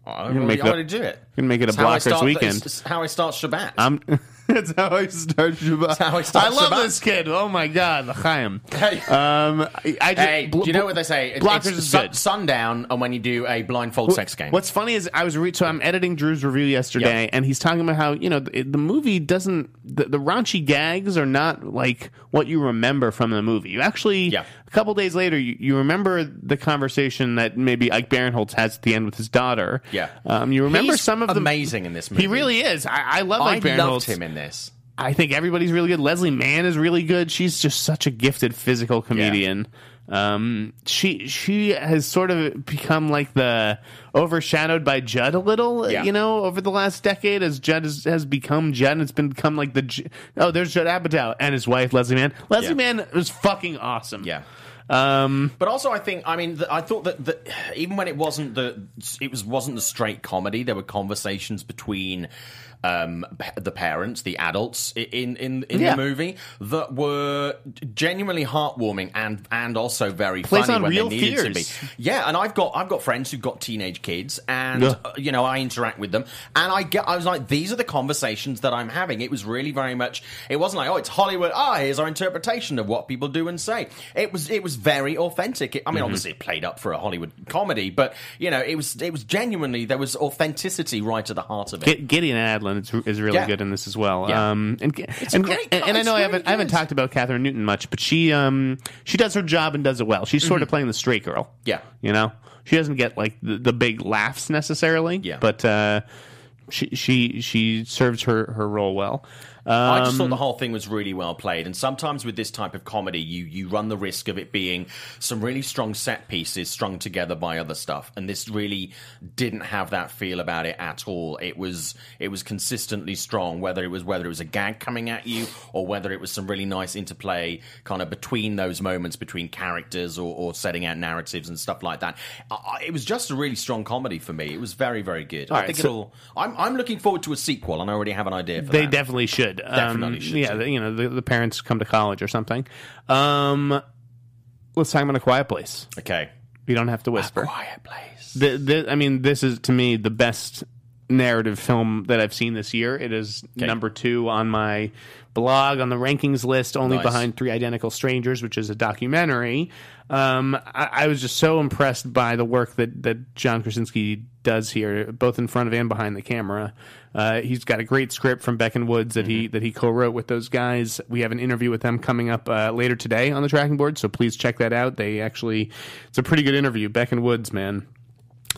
I'm going to do it. You're going to make it a Blockers weekend. It's how I start Shabbat. That's how I start Shabbat. I love this kid. Oh, my God. The Chaim. Hey, do you know what they say? Blockers is good. Sundown and when you do a blindfold sex game. What's funny is I'm editing Drew's review yesterday, and he's talking about how, you know, the movie doesn't... The raunchy gags are not, like, what you remember from the movie. You actually... Yeah. A couple days later, you remember the conversation that maybe Ike Barinholtz has at the end with his daughter. Yeah. You remember some of them. Amazing in this movie. He really is. I love Ike Barinholtz. I loved him in this. I think everybody's really good. Leslie Mann is really good. She's just such a gifted physical comedian. Yeah. She has sort of become like the overshadowed by Judd a little, you know, over the last decade as Judd has become Judd. And it's become like there's Judd Apatow and his wife, Leslie Mann. Leslie Mann was fucking awesome. Yeah. But also I think, I thought that even when it wasn't the straight comedy, there were conversations between, the parents, the adults in the movie that were genuinely heartwarming and also very funny when they needed to be. Yeah, and I've got friends who've got teenage kids, and you know, I interact with them, and I was like, these are the conversations that I'm having. It was really very much. It wasn't like, oh, it's Hollywood. Here's our interpretation of what people do and say. It was very authentic. Obviously, it played up for a Hollywood comedy, but you know, it was genuinely, there was authenticity right at the heart of it. Gideon Adler is really good in this as well. Yeah. And I know I haven't talked about Catherine Newton much, but she does her job and does it well. She's sort of playing the straight girl. Yeah, you know, she doesn't get like the big laughs necessarily. Yeah, but she serves her role well. I just thought the whole thing was really well played, and sometimes with this type of comedy, you run the risk of it being some really strong set pieces strung together by other stuff, and this really didn't have that feel about it at all. It was consistently strong, whether it was a gag coming at you or whether it was some really nice interplay kind of between those moments, between characters or setting out narratives and stuff like that. It was just a really strong comedy for me. It was very, very good. I'm looking forward to a sequel, and I already have an idea for that. They definitely should. Definitely should. Yeah, you know, the parents come to college or something. Let's talk about A Quiet Place. Okay. You don't have to whisper. A Quiet Place. This is, to me, the best narrative film that I've seen this year. It is number 2 on my blog, on the rankings list, only behind Three Identical Strangers, which is a documentary. I was just so impressed by the work that John Krasinski does here, both in front of and behind the camera. He's got a great script from Beck and Woods that he co-wrote with those guys. We have an interview with them coming up later today on the Tracking Board, so please check that out. It's a pretty good interview. Beck and Woods, man.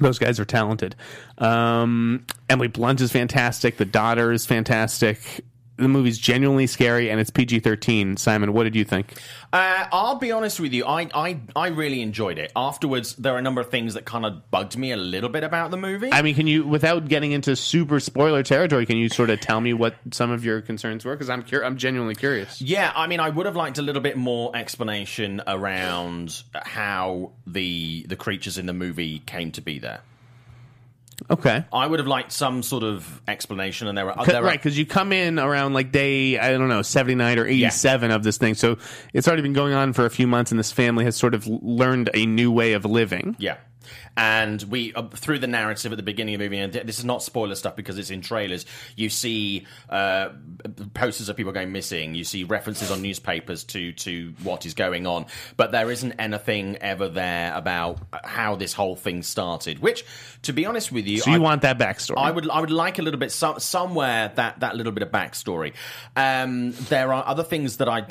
Those guys are talented. Emily Blunt is fantastic. The daughter is fantastic. The movie's genuinely scary, and it's PG-13. Simon, what did you think? I'll be honest with you. I really enjoyed it. Afterwards, there are a number of things that kind of bugged me a little bit about the movie. Can you, without getting into super spoiler territory, can you sort of tell me what some of your concerns were? Because I'm genuinely curious. Yeah, I would have liked a little bit more explanation around how the creatures in the movie came to be there. Okay. I would have liked some sort of explanation, and right, because you come in around like day, 79 or 87 of this thing, so it's already been going on for a few months, and this family has sort of learned a new way of living. Yeah. And we through the narrative at the beginning of the movie, and this is not spoiler stuff because it's in trailers, you see posters of people going missing, you see references on newspapers to what is going on, but there isn't anything ever there about how this whole thing started, which, to be honest with you... So you want that backstory? I would like a little bit, somewhere, that little bit of backstory. There are other things that I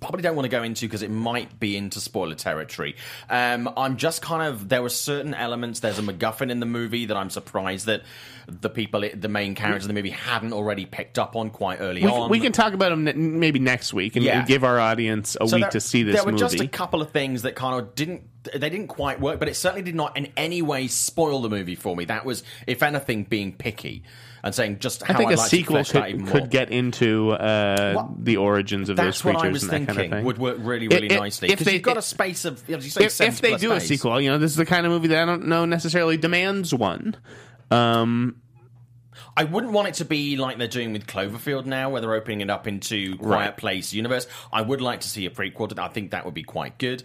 probably don't want to go into because it might be into spoiler territory. I'm just kind of... There were certain elements. There's a MacGuffin in the movie that I'm surprised that the main characters in the movie hadn't already picked up on quite early on. We can talk about them maybe next week and give our audience a week to see this movie. There were just a couple of things that kind of didn't quite work, but it certainly did not in any way spoil the movie for me. That was, if anything, being picky and saying just how I think I'd a like sequel to could get into the origins of those creatures. That's what I was thinking kind of would work really nicely. If they've got a space of, you know, if they do space. A sequel, you know, this is the kind of movie that I don't know necessarily demands one. I wouldn't want it to be like they're doing with Cloverfield now, where they're opening it up into Quiet Place universe. I would like to see a prequel to that. I think that would be quite good.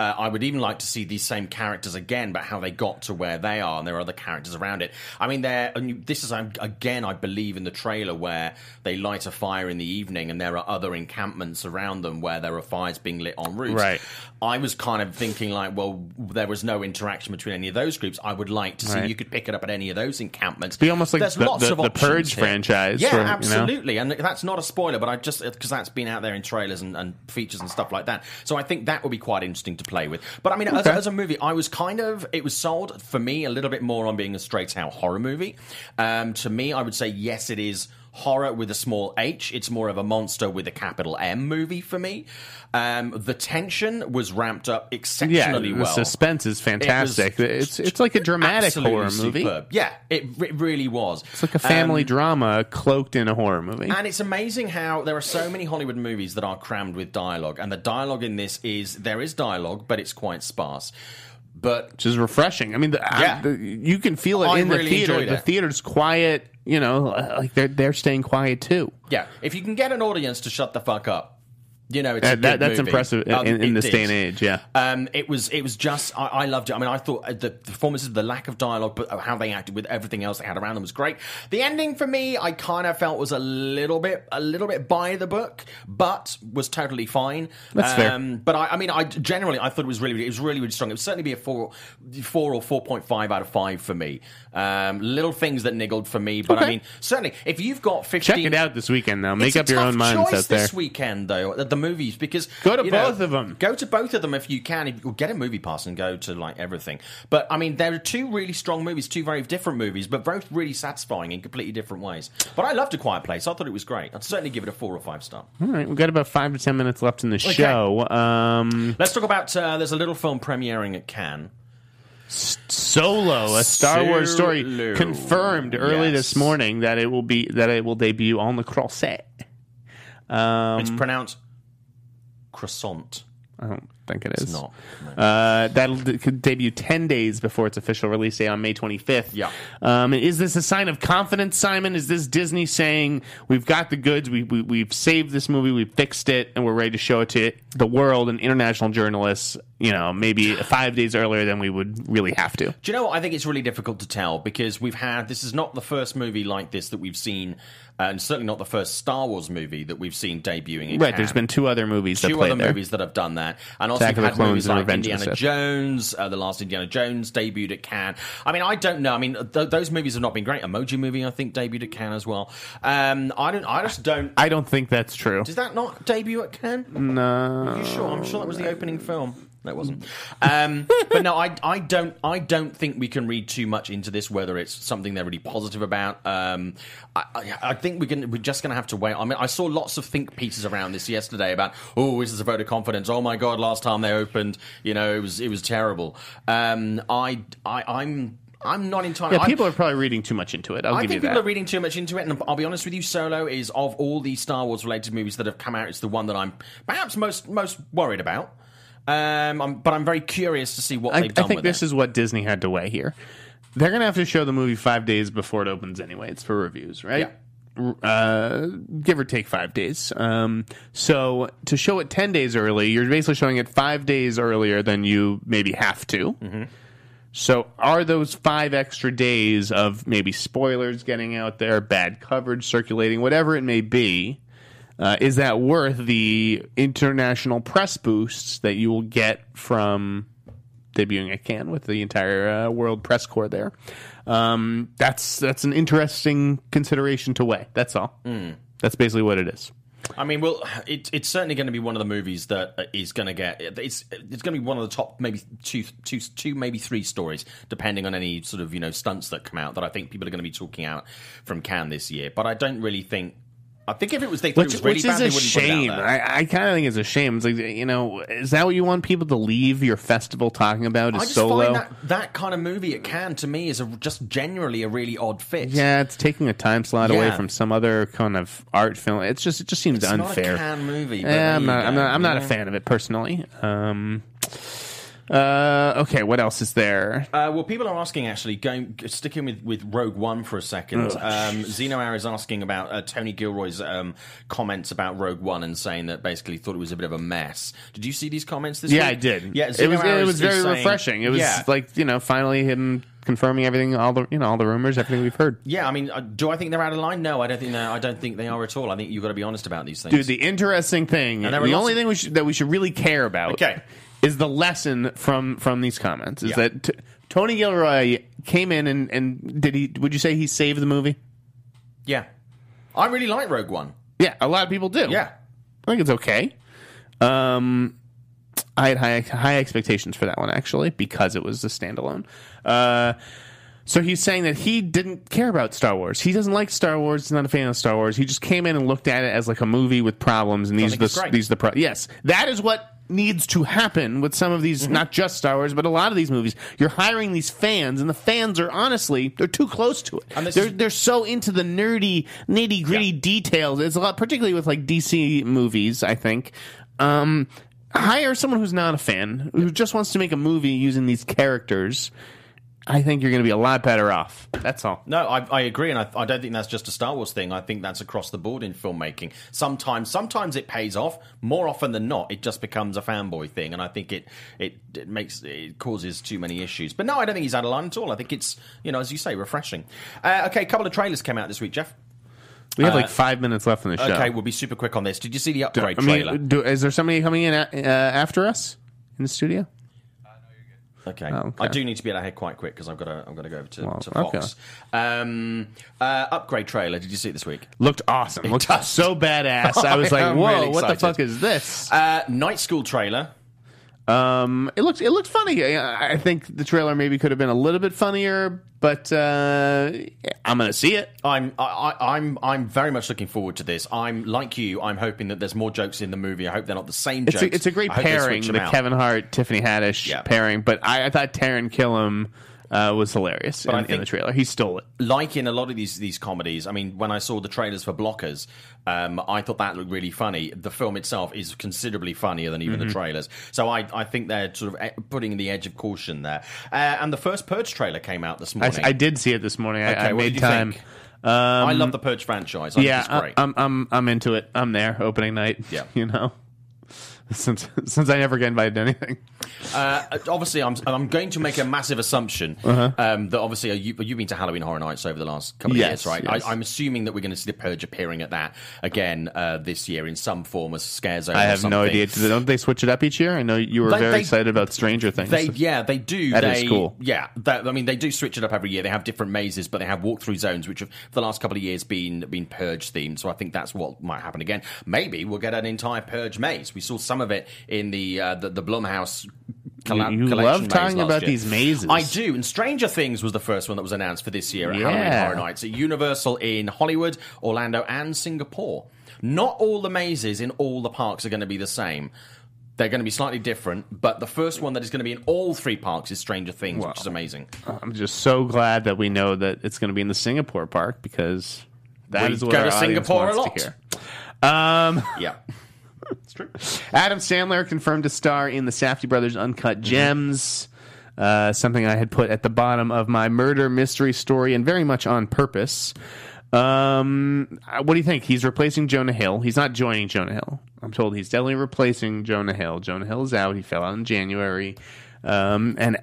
I would even like to see these same characters again, but how they got to where they are, and there are other characters around it. I mean, this is, again, I believe in the trailer where they light a fire in the evening and there are other encampments around them where there are fires being lit en route. Right. I was kind of thinking, like, well, there was no interaction between any of those groups. I would like to see you could pick it up at any of those encampments. It'd be almost like the Purge here. Franchise. Yeah, absolutely. You know? And that's not a spoiler, but I just, because that's been out there in trailers and features and stuff like that. So I think that would be quite interesting to play with. But I mean, as a movie, I was kind of, it was sold for me a little bit more on being a straight out horror movie. To me, I would say yes, it is horror with a small h. It's more of a monster with a capital M movie for me. The tension was ramped up exceptionally well. The suspense is fantastic. It's like a dramatic horror movie. Superb. Yeah, it really was. It's like a family drama cloaked in a horror movie. And it's amazing how there are so many Hollywood movies that are crammed with dialogue, and the dialogue in this there is dialogue, but it's quite sparse. But which is refreshing. I mean, you can feel it in the theater. The theater's quiet. You know, like they're staying quiet too. Yeah, if you can get an audience to shut the fuck up, you know, it's that's movie. Impressive in this day and age. Yeah, it was just I loved it. I mean, I thought the performances, the lack of dialogue, but how they acted with everything else they had around them was great. The ending for me, I kind of felt was a little bit by the book, but was totally fine. That's fair. But I mean, generally I thought it was really strong. It would certainly be a 4 or 4.5 out of 5 for me. Little things that niggled for me, but I mean, certainly if you've got 15, check it out this weekend though. Make up your own minds out there. It's a tough choice this weekend though. The movies, because go to both of them. Go to both of them if you can. If you get a movie pass and go to like everything. But I mean, there are two really strong movies, two very different movies, but both really satisfying in completely different ways. But I loved A Quiet Place. I thought it was great. I'd certainly give it a 4 or 5 star. All right, we've got about 5 to 10 minutes left in the show. Let's talk about. There's a little film premiering at Cannes. Solo, a Star Wars story, confirmed early this morning that it will debut on the Croisset. It's pronounced croissant. I don't think it is. It's not. No. That'll debut 10 days before its official release date on May 25th. Yeah. Is this a sign of confidence, Simon? Is this Disney saying, we've got the goods, we've saved this movie, we've fixed it, and we're ready to show it to the world and international journalists, you know, maybe 5 days earlier than we would really have to? Do you know what? I think it's really difficult to tell because this is not the first movie like this that we've seen, and certainly not the first Star Wars movie that we've seen debuting in Cannes. There's been two other movies that have done that. And also we've had movies like Indiana Jones, the last Indiana Jones debuted at Cannes. I mean, I don't know. I mean, those movies have not been great. Emoji Movie, I think, debuted at Cannes as well. I don't think that's true. Does that not debut at Cannes? No. Are you sure? I'm sure that was the opening film. No, it wasn't. But no, I don't think we can read too much into this, whether it's something they're really positive about. I think we're just going to have to wait. I mean, I saw lots of think pieces around this yesterday about, is this a vote of confidence? Oh, my God, last time they opened, you know, it was terrible. I'm not entirely... Yeah, people are probably reading too much into it. I think people are reading too much into it, and I'll be honest with you, Solo is, of all the Star Wars-related movies that have come out, it's the one that I'm perhaps most worried about. But I'm very curious to see what they've done with it. I think this is what Disney had to weigh here. They're going to have to show the movie 5 days before it opens anyway. It's for reviews, right? Yeah. Give or take 5 days. So to show it 10 days early, you're basically showing it 5 days earlier than you maybe have to. Mm-hmm. So are those 5 extra days of maybe spoilers getting out there, bad coverage circulating, whatever it may be, is that worth the international press boosts that you will get from debuting at Cannes with the entire world press corps there? That's an interesting consideration to weigh. That's all. Mm. That's basically what it is. I mean, well, it's certainly going to be one of the movies that is going to get... It's going to be one of the top maybe two, maybe 3 stories, depending on any sort of, you know, stunts that come out that I think people are going to be talking out from Cannes this year. But I don't really think... I think if it was... Which is a shame. I kind of think it's a shame. It's like, you know, is that what you want people to leave your festival talking about? I just Solo? Find that kind of movie at Cannes, to me, is just generally a really odd fit. Yeah, it's taking a time slot away from some other kind of art film. It just seems unfair. It's not a Cannes movie. I'm not a fan of it, personally. Okay, what else is there? Well, people are asking, actually, sticking with Rogue One for a second. Zeno Hour is asking about Tony Gilroy's comments about Rogue One and saying that basically thought it was a bit of a mess. Did you see these comments this week? Yeah, I did. Yeah, it was very refreshing. It was like, you know, finally him confirming everything, all the rumors, everything we've heard. Yeah, I mean, do I think they're out of line? No, I don't think they are at all. I think you've got to be honest about these things. Dude, the interesting thing, and the only thing we should really care about... Okay. Is the lesson from these comments is that Tony Gilroy came in and would you say he saved the movie? Yeah. I really like Rogue One. Yeah, a lot of people do. Yeah. I think it's okay. I had high expectations for that one, actually, because it was a standalone. So he's saying that he didn't care about Star Wars. He doesn't like Star Wars. He's not a fan of Star Wars. He just came in and looked at it as like a movie with problems, and these are the problems. Yes, that is what needs to happen with some of these, not just Star Wars, but a lot of these movies. You're hiring these fans, and the fans are honestly, they're too close to it. They're so into the nerdy, nitty gritty details. It's a lot, particularly with like DC movies, I think. Hire someone who's not a fan, who just wants to make a movie using these characters. I think you're going to be a lot better off. That's all. No, I agree, and I don't think that's just a Star Wars thing. I think that's across the board in filmmaking. Sometimes it pays off. More often than not, it just becomes a fanboy thing, and I think it causes too many issues. But no, I don't think he's out of line at all. I think it's, you know, as you say, refreshing. Okay, a couple of trailers came out this week, Jeff. We have like 5 minutes left in the show. Okay, we'll be super quick on this. Did you see the Upgrade trailer? Is there somebody coming in after us in the studio? Okay. Oh, okay, I do need to be out of here quite quick because I'm gonna go over to Fox. Okay. Upgrade trailer. Did you see it this week? Looked awesome. Looked so badass. I was like, whoa, really, what the fuck is this? Night School trailer. It looked funny. I think the trailer maybe could have been a little bit funnier, but I'm gonna see it. I'm very much looking forward to this. I'm like you. I'm hoping that there's more jokes in the movie. I hope they're not the same jokes. It's a great pairing, the Kevin Hart, Tiffany Haddish pairing. But I thought Taron Killam was hilarious in the trailer. He stole it. Like in a lot of these comedies, I mean, when I saw the trailers for Blockers, I thought that looked really funny. The film itself is considerably funnier than even the trailers. So I think they're sort of putting the edge of caution there. And the first Purge trailer came out this morning. I did see it this morning. I made time. I love the Purge franchise. I think it's great. I'm into it. I'm there opening night. Yeah, you know. Since I never get invited to anything. Obviously, I'm going to make a massive assumption that obviously you've been to Halloween Horror Nights over the last couple of years, right? Yes. I'm assuming that we're going to see the Purge appearing at that again this year in some form as Scare Zone. I have no idea. Don't they switch it up each year? I know you were very excited about Stranger Things. They do. That is cool. Yeah, they do switch it up every year. They have different mazes, but they have walkthrough zones, which have for the last couple of years been Purge themed. So I think that's what might happen again. Maybe we'll get an entire Purge maze. We saw some of it in the Blumhouse collection. You love talking about these mazes. I do, and Stranger Things was the first one that was announced for this year at Halloween Horror Nights at Universal in Hollywood, Orlando, and Singapore. Not all the mazes in all the parks are going to be the same. They're going to be slightly different, but the first one that is going to be in all 3 parks is Stranger Things, which is amazing. I'm just so glad that we know that it's going to be in the Singapore park, because that is what our audience wants to hear. Yeah. It's true. Adam Sandler confirmed to star in the Safdie Brothers' Uncut Gems, something I had put at the bottom of my murder mystery story, and very much on purpose. What do you think? He's replacing Jonah Hill. He's not joining Jonah Hill. I'm told he's definitely replacing Jonah Hill. Jonah Hill is out. He fell out in January. And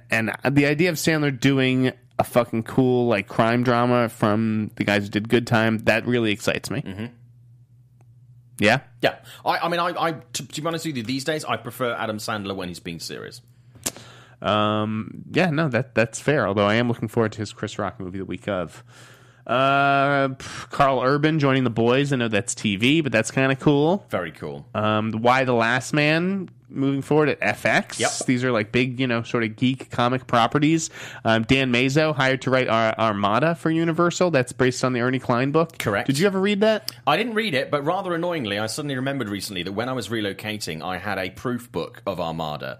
the idea of Sandler doing a fucking cool like crime drama from the guys who did Good Time, that really excites me. Mm-hmm. Yeah, yeah. I mean, to be honest with you, these days I prefer Adam Sandler when he's being serious. Yeah, no, that's fair. Although I am looking forward to his Chris Rock movie the week of. Carl Urban joining The Boys. I know that's TV, but that's kind of cool. Very cool. Why the Last Man moving forward at FX. Yep. These are like big, you know, sort of geek comic properties. Dan Mazo hired to write Armada for Universal. That's based on the Ernie Klein book. Correct. Did you ever read that? I didn't read it, but rather annoyingly, I suddenly remembered recently that when I was relocating, I had a proof book of Armada,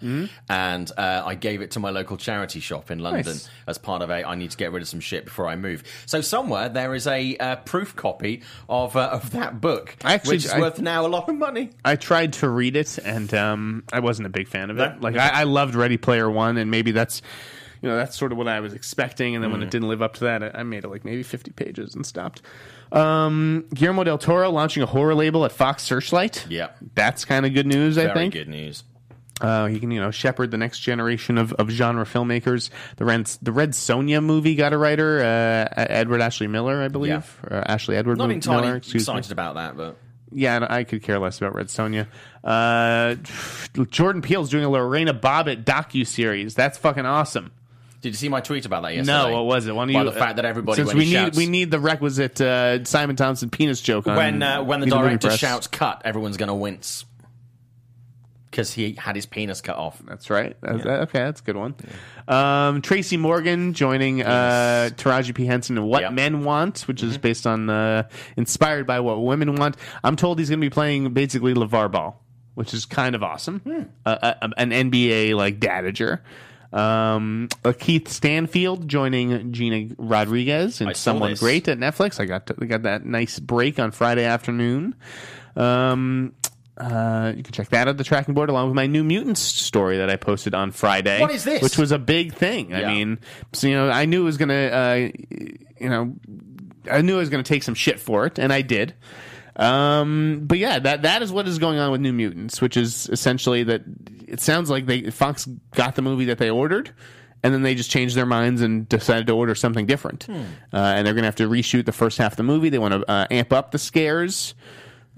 and I gave it to my local charity shop in London as part of I need to get rid of some shit before I move. So somewhere there is a proof copy of that book, which is worth now a lot of money. I tried to read it, and I wasn't a big fan of it. No? Like I loved Ready Player One, and maybe that's, you know, that's sort of what I was expecting. And then when it didn't live up to that, I made it like maybe 50 pages and stopped. Guillermo del Toro launching a horror label at Fox Searchlight. Yeah, that's kind of good news. I think very good news. He can, you know, shepherd the next generation of genre filmmakers. The Red Sonja movie got a writer, Edward Ashley Miller, I believe. Yeah. Or Ashley Edward Miller. Not entirely excited about that, but. Yeah, I could care less about Red Sonja. Jordan Peele's doing a Lorena Bobbitt docuseries. That's fucking awesome. Did you see my tweet about that yesterday? No, what was it? The fact that everybody we need the requisite Simon Thompson penis joke. When the director shouts cut, everyone's going to wince. Because he had his penis cut off. That's right. Okay, that's a good one. Yeah. Tracy Morgan joining Taraji P. Henson in What Men Want, which is based on inspired by What Women Want. I'm told he's going to be playing basically LeVar Ball, which is kind of awesome. An NBA like dadager. Keith Stanfield joining Gina Rodriguez in Someone Great at Netflix. I got that nice break on Friday afternoon. You can check that at the tracking board along with my New Mutants story that I posted on Friday. What is this? Which was a big thing. Yeah. I mean, so, you know, I knew it was going to, take some shit for it, and I did. But yeah, that is what is going on with New Mutants, which is essentially that it sounds like Fox got the movie that they ordered, and then they just changed their minds and decided to order something different. And they're going to have to reshoot the first half of the movie. They want to amp up the scares.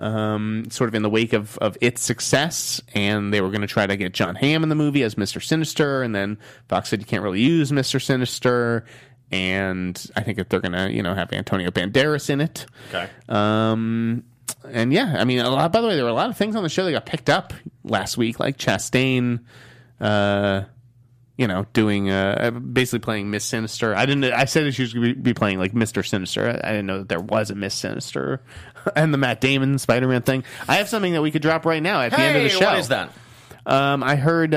Sort of in the wake of its success, and they were going to try to get John Hamm in the movie as Mr. Sinister, and then Fox said you can't really use Mr. Sinister, and I think that they're going to, you know, have Antonio Banderas in it. Okay. And yeah, I mean, by the way, there were a lot of things on the show that got picked up last week, like Chastain, doing basically playing Miss Sinister. I said that she was going to be playing like Mr. Sinister. I didn't know that there was a Miss Sinister, and the Matt Damon Spider-Man thing. I have something that we could drop right now at the end of the show. What is that? I heard.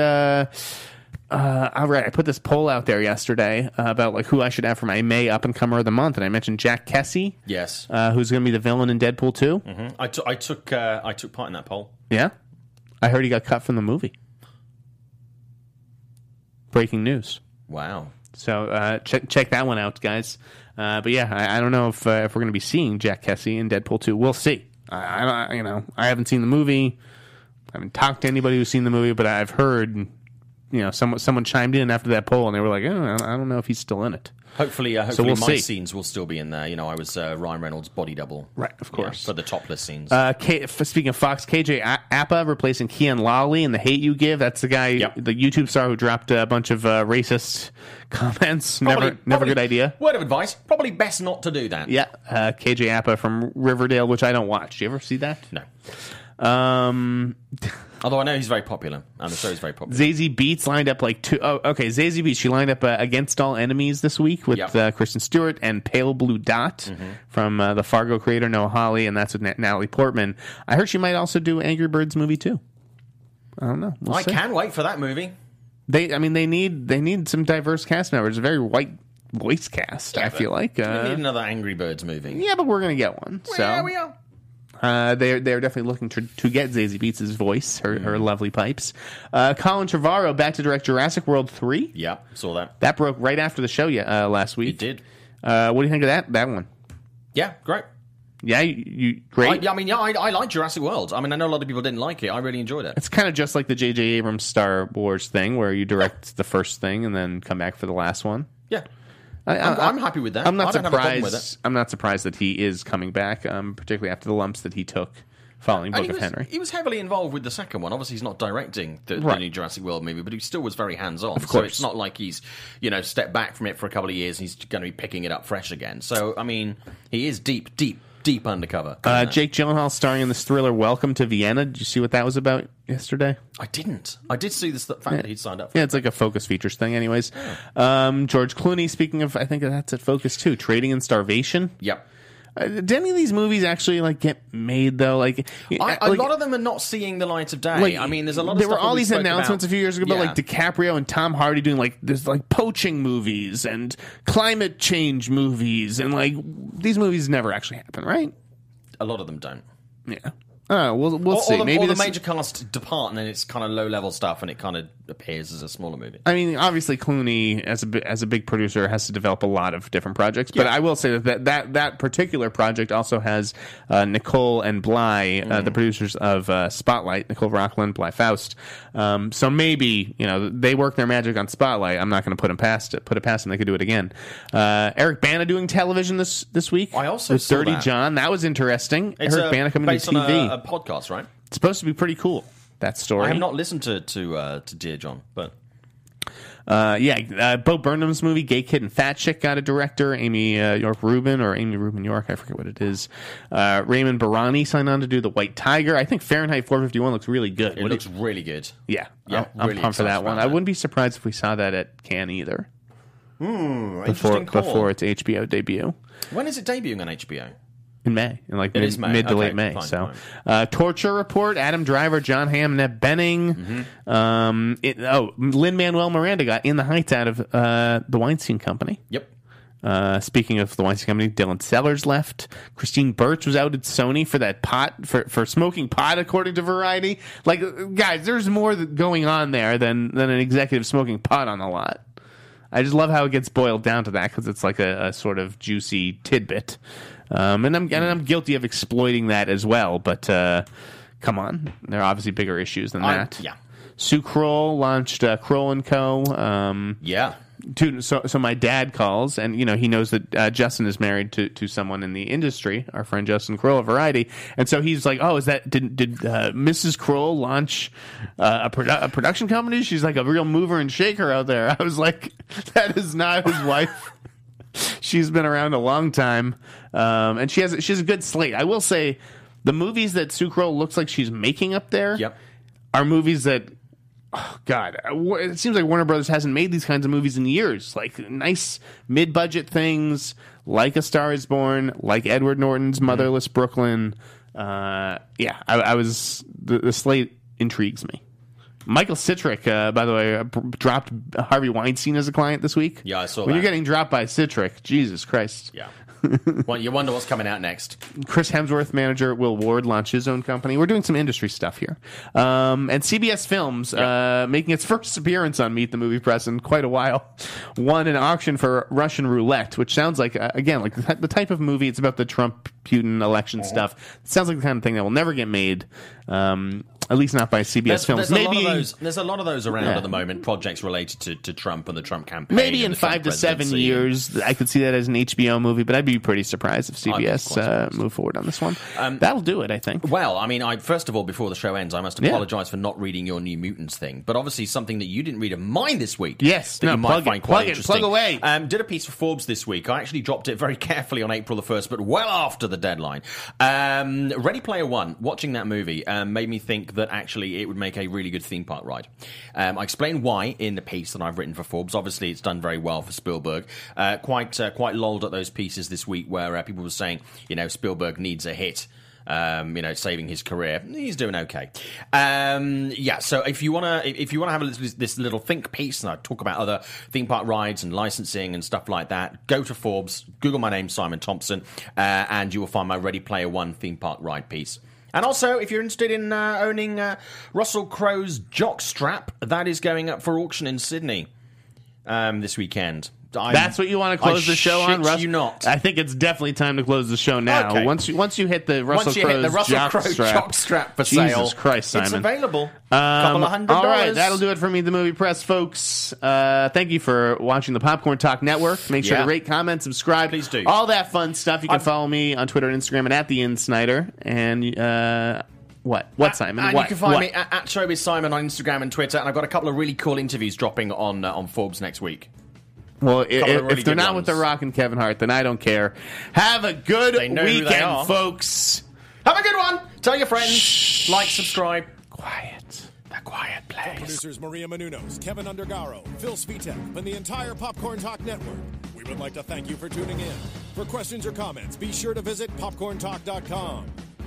All right, I put this poll out there yesterday about like who I should have for my May up and comer of the month, and I mentioned Jack Kesey. Yes, who's going to be the villain in Deadpool 2? Mm-hmm. I took part in that poll. Yeah, I heard he got cut from the movie. Breaking news! Wow. So check that one out, guys. But yeah, I don't know if we're going to be seeing Jack Kesey in Deadpool 2. We'll see. I haven't seen the movie. I haven't talked to anybody who's seen the movie, but I've heard, you know, someone chimed in after that poll and they were like, oh, I don't know if he's still in it. Hopefully my scenes will still be in there. You know, I was Ryan Reynolds' body double. Right, of course. For the topless scenes. Speaking of Fox, KJ Apa replacing Kian Lawley in The Hate U Give. That's the guy, the YouTube star who dropped a bunch of racist comments. Probably, never good idea. Word of advice, probably best not to do that. Yeah, KJ Apa from Riverdale, which I don't watch. Do you ever see that? No. Although I know he's very popular, and the show is very popular. Zazie Beetz lined up like two. Oh, okay. Zazie Beetz, she lined up Against All Enemies this week with Kristen Stewart and Pale Blue Dot from the Fargo creator Noah Hawley, and that's with Natalie Portman. I heard she might also do Angry Birds movie too. I don't know. We'll see. Can wait for that movie. They need some diverse cast members. It's a very white voice cast. Yeah, I feel like we need another Angry Birds movie. Yeah, but we're gonna get one. We are. They're definitely looking to get Zazie Beetz's voice, her lovely pipes. Colin Trevorrow back to direct Jurassic World 3. Yeah, saw that. That broke right after the show last week. It did. What do you think of that one? Yeah, great. Yeah, great. I like Jurassic World. I mean, I know a lot of people didn't like it. I really enjoyed it. It's kind of just like the J.J. Abrams Star Wars thing, where you direct the first thing and then come back for the last one. Yeah, I'm happy with that. I'm not surprised that he is coming back, particularly after the lumps that he took following Book of Henry. He was heavily involved with the second one. Obviously, he's not directing the new Jurassic World movie, but he still was very hands-on. Of course. So it's not like he's, stepped back from it for a couple of years and he's going to be picking it up fresh again. So, I mean, he is deep undercover. Jake Gyllenhaal starring in this thriller Welcome to Vienna. Did you see what that was about yesterday? I didn't. I did see the fact that he'd signed up for it. Yeah, it's like a Focus Features thing anyways. Yeah. George Clooney, speaking of, I think that's at Focus too, Trading and Starvation. Yep. Did any of these movies actually get made though? A lot of them are not seeing the light of day. There's a lot of there stuff were all these announcements about a few years ago about DiCaprio and Tom Hardy doing there's poaching movies and climate change movies and these movies never actually happen, right? A lot of them don't. Yeah. Oh, we'll see. The major cast depart, and then it's kind of low-level stuff, and it kind of appears as a smaller movie. I mean, obviously, Clooney, as a big producer, has to develop a lot of different projects, but I will say that particular project also has Nicole and Bly, the producers of Spotlight, Nicole Rockland, Bly Faust. So maybe, they work their magic on Spotlight. I'm not going to put it past them. They could do it again. Eric Bana doing television this week. I also saw Dirty John. That was interesting. It's Eric Bana coming to TV. A podcast, right? It's supposed to be pretty cool, that story. I have not listened to Dear John, but Bo Burnham's movie Gay Kid and Fat Chick got a director, Amy Rubin York, I forget what it is. Raymond Barani signed on to do The White Tiger. I think Fahrenheit 451 looks really good. It looks really good. Yeah, I'm really pumped for that one. I wouldn't be surprised if we saw that at Cannes either. Before its HBO debut. When is it debuting on HBO? In May, mid to late May. Fine. Torture Report, Adam Driver, John Hamm, Ned Benning. Mm-hmm. Lin-Manuel Miranda got In the Heights out of the Weinstein Company. Yep. Speaking of the Weinstein Company, Dylan Sellers left. Christine Birch was out at Sony for that pot for smoking pot, according to Variety. Guys, there's more going on there than an executive smoking pot on the lot. I just love how it gets boiled down to that because it's like a sort of juicy tidbit. And I'm guilty of exploiting that as well, but come on. There are obviously bigger issues than that. Yeah. Sue Kroll launched Kroll & Co. So My Dad Calls, and he knows that Justin is married to someone in the industry, our friend Justin Kroll of Variety, and so he's like, oh, is that did Mrs. Kroll launch a production company? She's like a real mover and shaker out there. I was like, that is not his wife. She's been around a long time, and she has a good slate. I will say, the movies that Sue Kroll looks like she's making up there are movies that, oh God, it seems like Warner Brothers hasn't made these kinds of movies in years. Like nice mid-budget things, like A Star Is Born, like Edward Norton's Motherless Brooklyn. The slate intrigues me. Michael Citrick, by the way, dropped Harvey Weinstein as a client this week. Yeah, I saw that. When you're getting dropped by Citrick, Jesus Christ. Yeah. Well, you wonder what's coming out next. Chris Hemsworth manager Will Ward launched his own company. We're doing some industry stuff here. And CBS Films, making its first appearance on Meet the Movie Press in quite a while, won an auction for Russian Roulette, which sounds like, the type of movie, it's about the Trump-Putin election stuff. It sounds like the kind of thing that will never get made. At least not by CBS Films. There's a lot of those around at the moment, projects related to Trump and the Trump campaign. Maybe in 5 to 7 years, I could see that as an HBO movie, but I'd be pretty surprised if CBS moved forward on this one. That'll do it, I think. Well, first of all, before the show ends, I must apologize for not reading your New Mutants thing, but obviously something that you didn't read of mine this week. Yes, that you might find quite interesting. Plug away. Did a piece for Forbes this week. I actually dropped it very carefully on April the 1st, but well after the deadline. Ready Player One, watching that movie, made me think that actually it would make a really good theme park ride. I explain why in the piece that I've written for Forbes. Obviously, it's done very well for Spielberg. Quite lulled at those pieces this week where people were saying, Spielberg needs a hit. Saving his career, he's doing okay. So if you wanna have this little think piece, and I talk about other theme park rides and licensing and stuff like that, go to Forbes, Google my name, Simon Thompson, and you will find my Ready Player One theme park ride piece. And also, if you're interested in owning Russell Crowe's jockstrap, that is going up for auction in Sydney this weekend. That's what you want to close the show on, Russ? You not. I think it's definitely time to close the show now. Okay. Once you hit the Russell Crowe's jock strap for sale. Jesus Christ, Simon. It's available. $200. All right, that'll do it for Meet the Movie Press, folks. Thank you for watching the Popcorn Talk Network. Make sure to rate, comment, subscribe. Please do. All that fun stuff. You can follow me on Twitter and Instagram and @TheInSnyder. And... Simon? And you can find me at Showbiz Simon on Instagram and Twitter, and I've got a couple of really cool interviews dropping on Forbes next week. Well, if they're not with The Rock and Kevin Hart, then I don't care. Have a good weekend, folks. Have a good one. Tell your friends. Shh. Like, subscribe. Quiet. The Quiet Place. Producers Maria Menounos, Kevin Undergaro, Phil Svitek, and the entire Popcorn Talk Network. We would like to thank you for tuning in. For questions or comments, be sure to visit popcorntalk.com.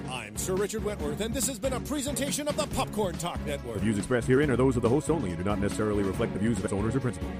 I'm Sir Richard Wentworth, and this has been a presentation of the Popcorn Talk Network. The views expressed herein are those of the hosts only and do not necessarily reflect the views of its owners or principals.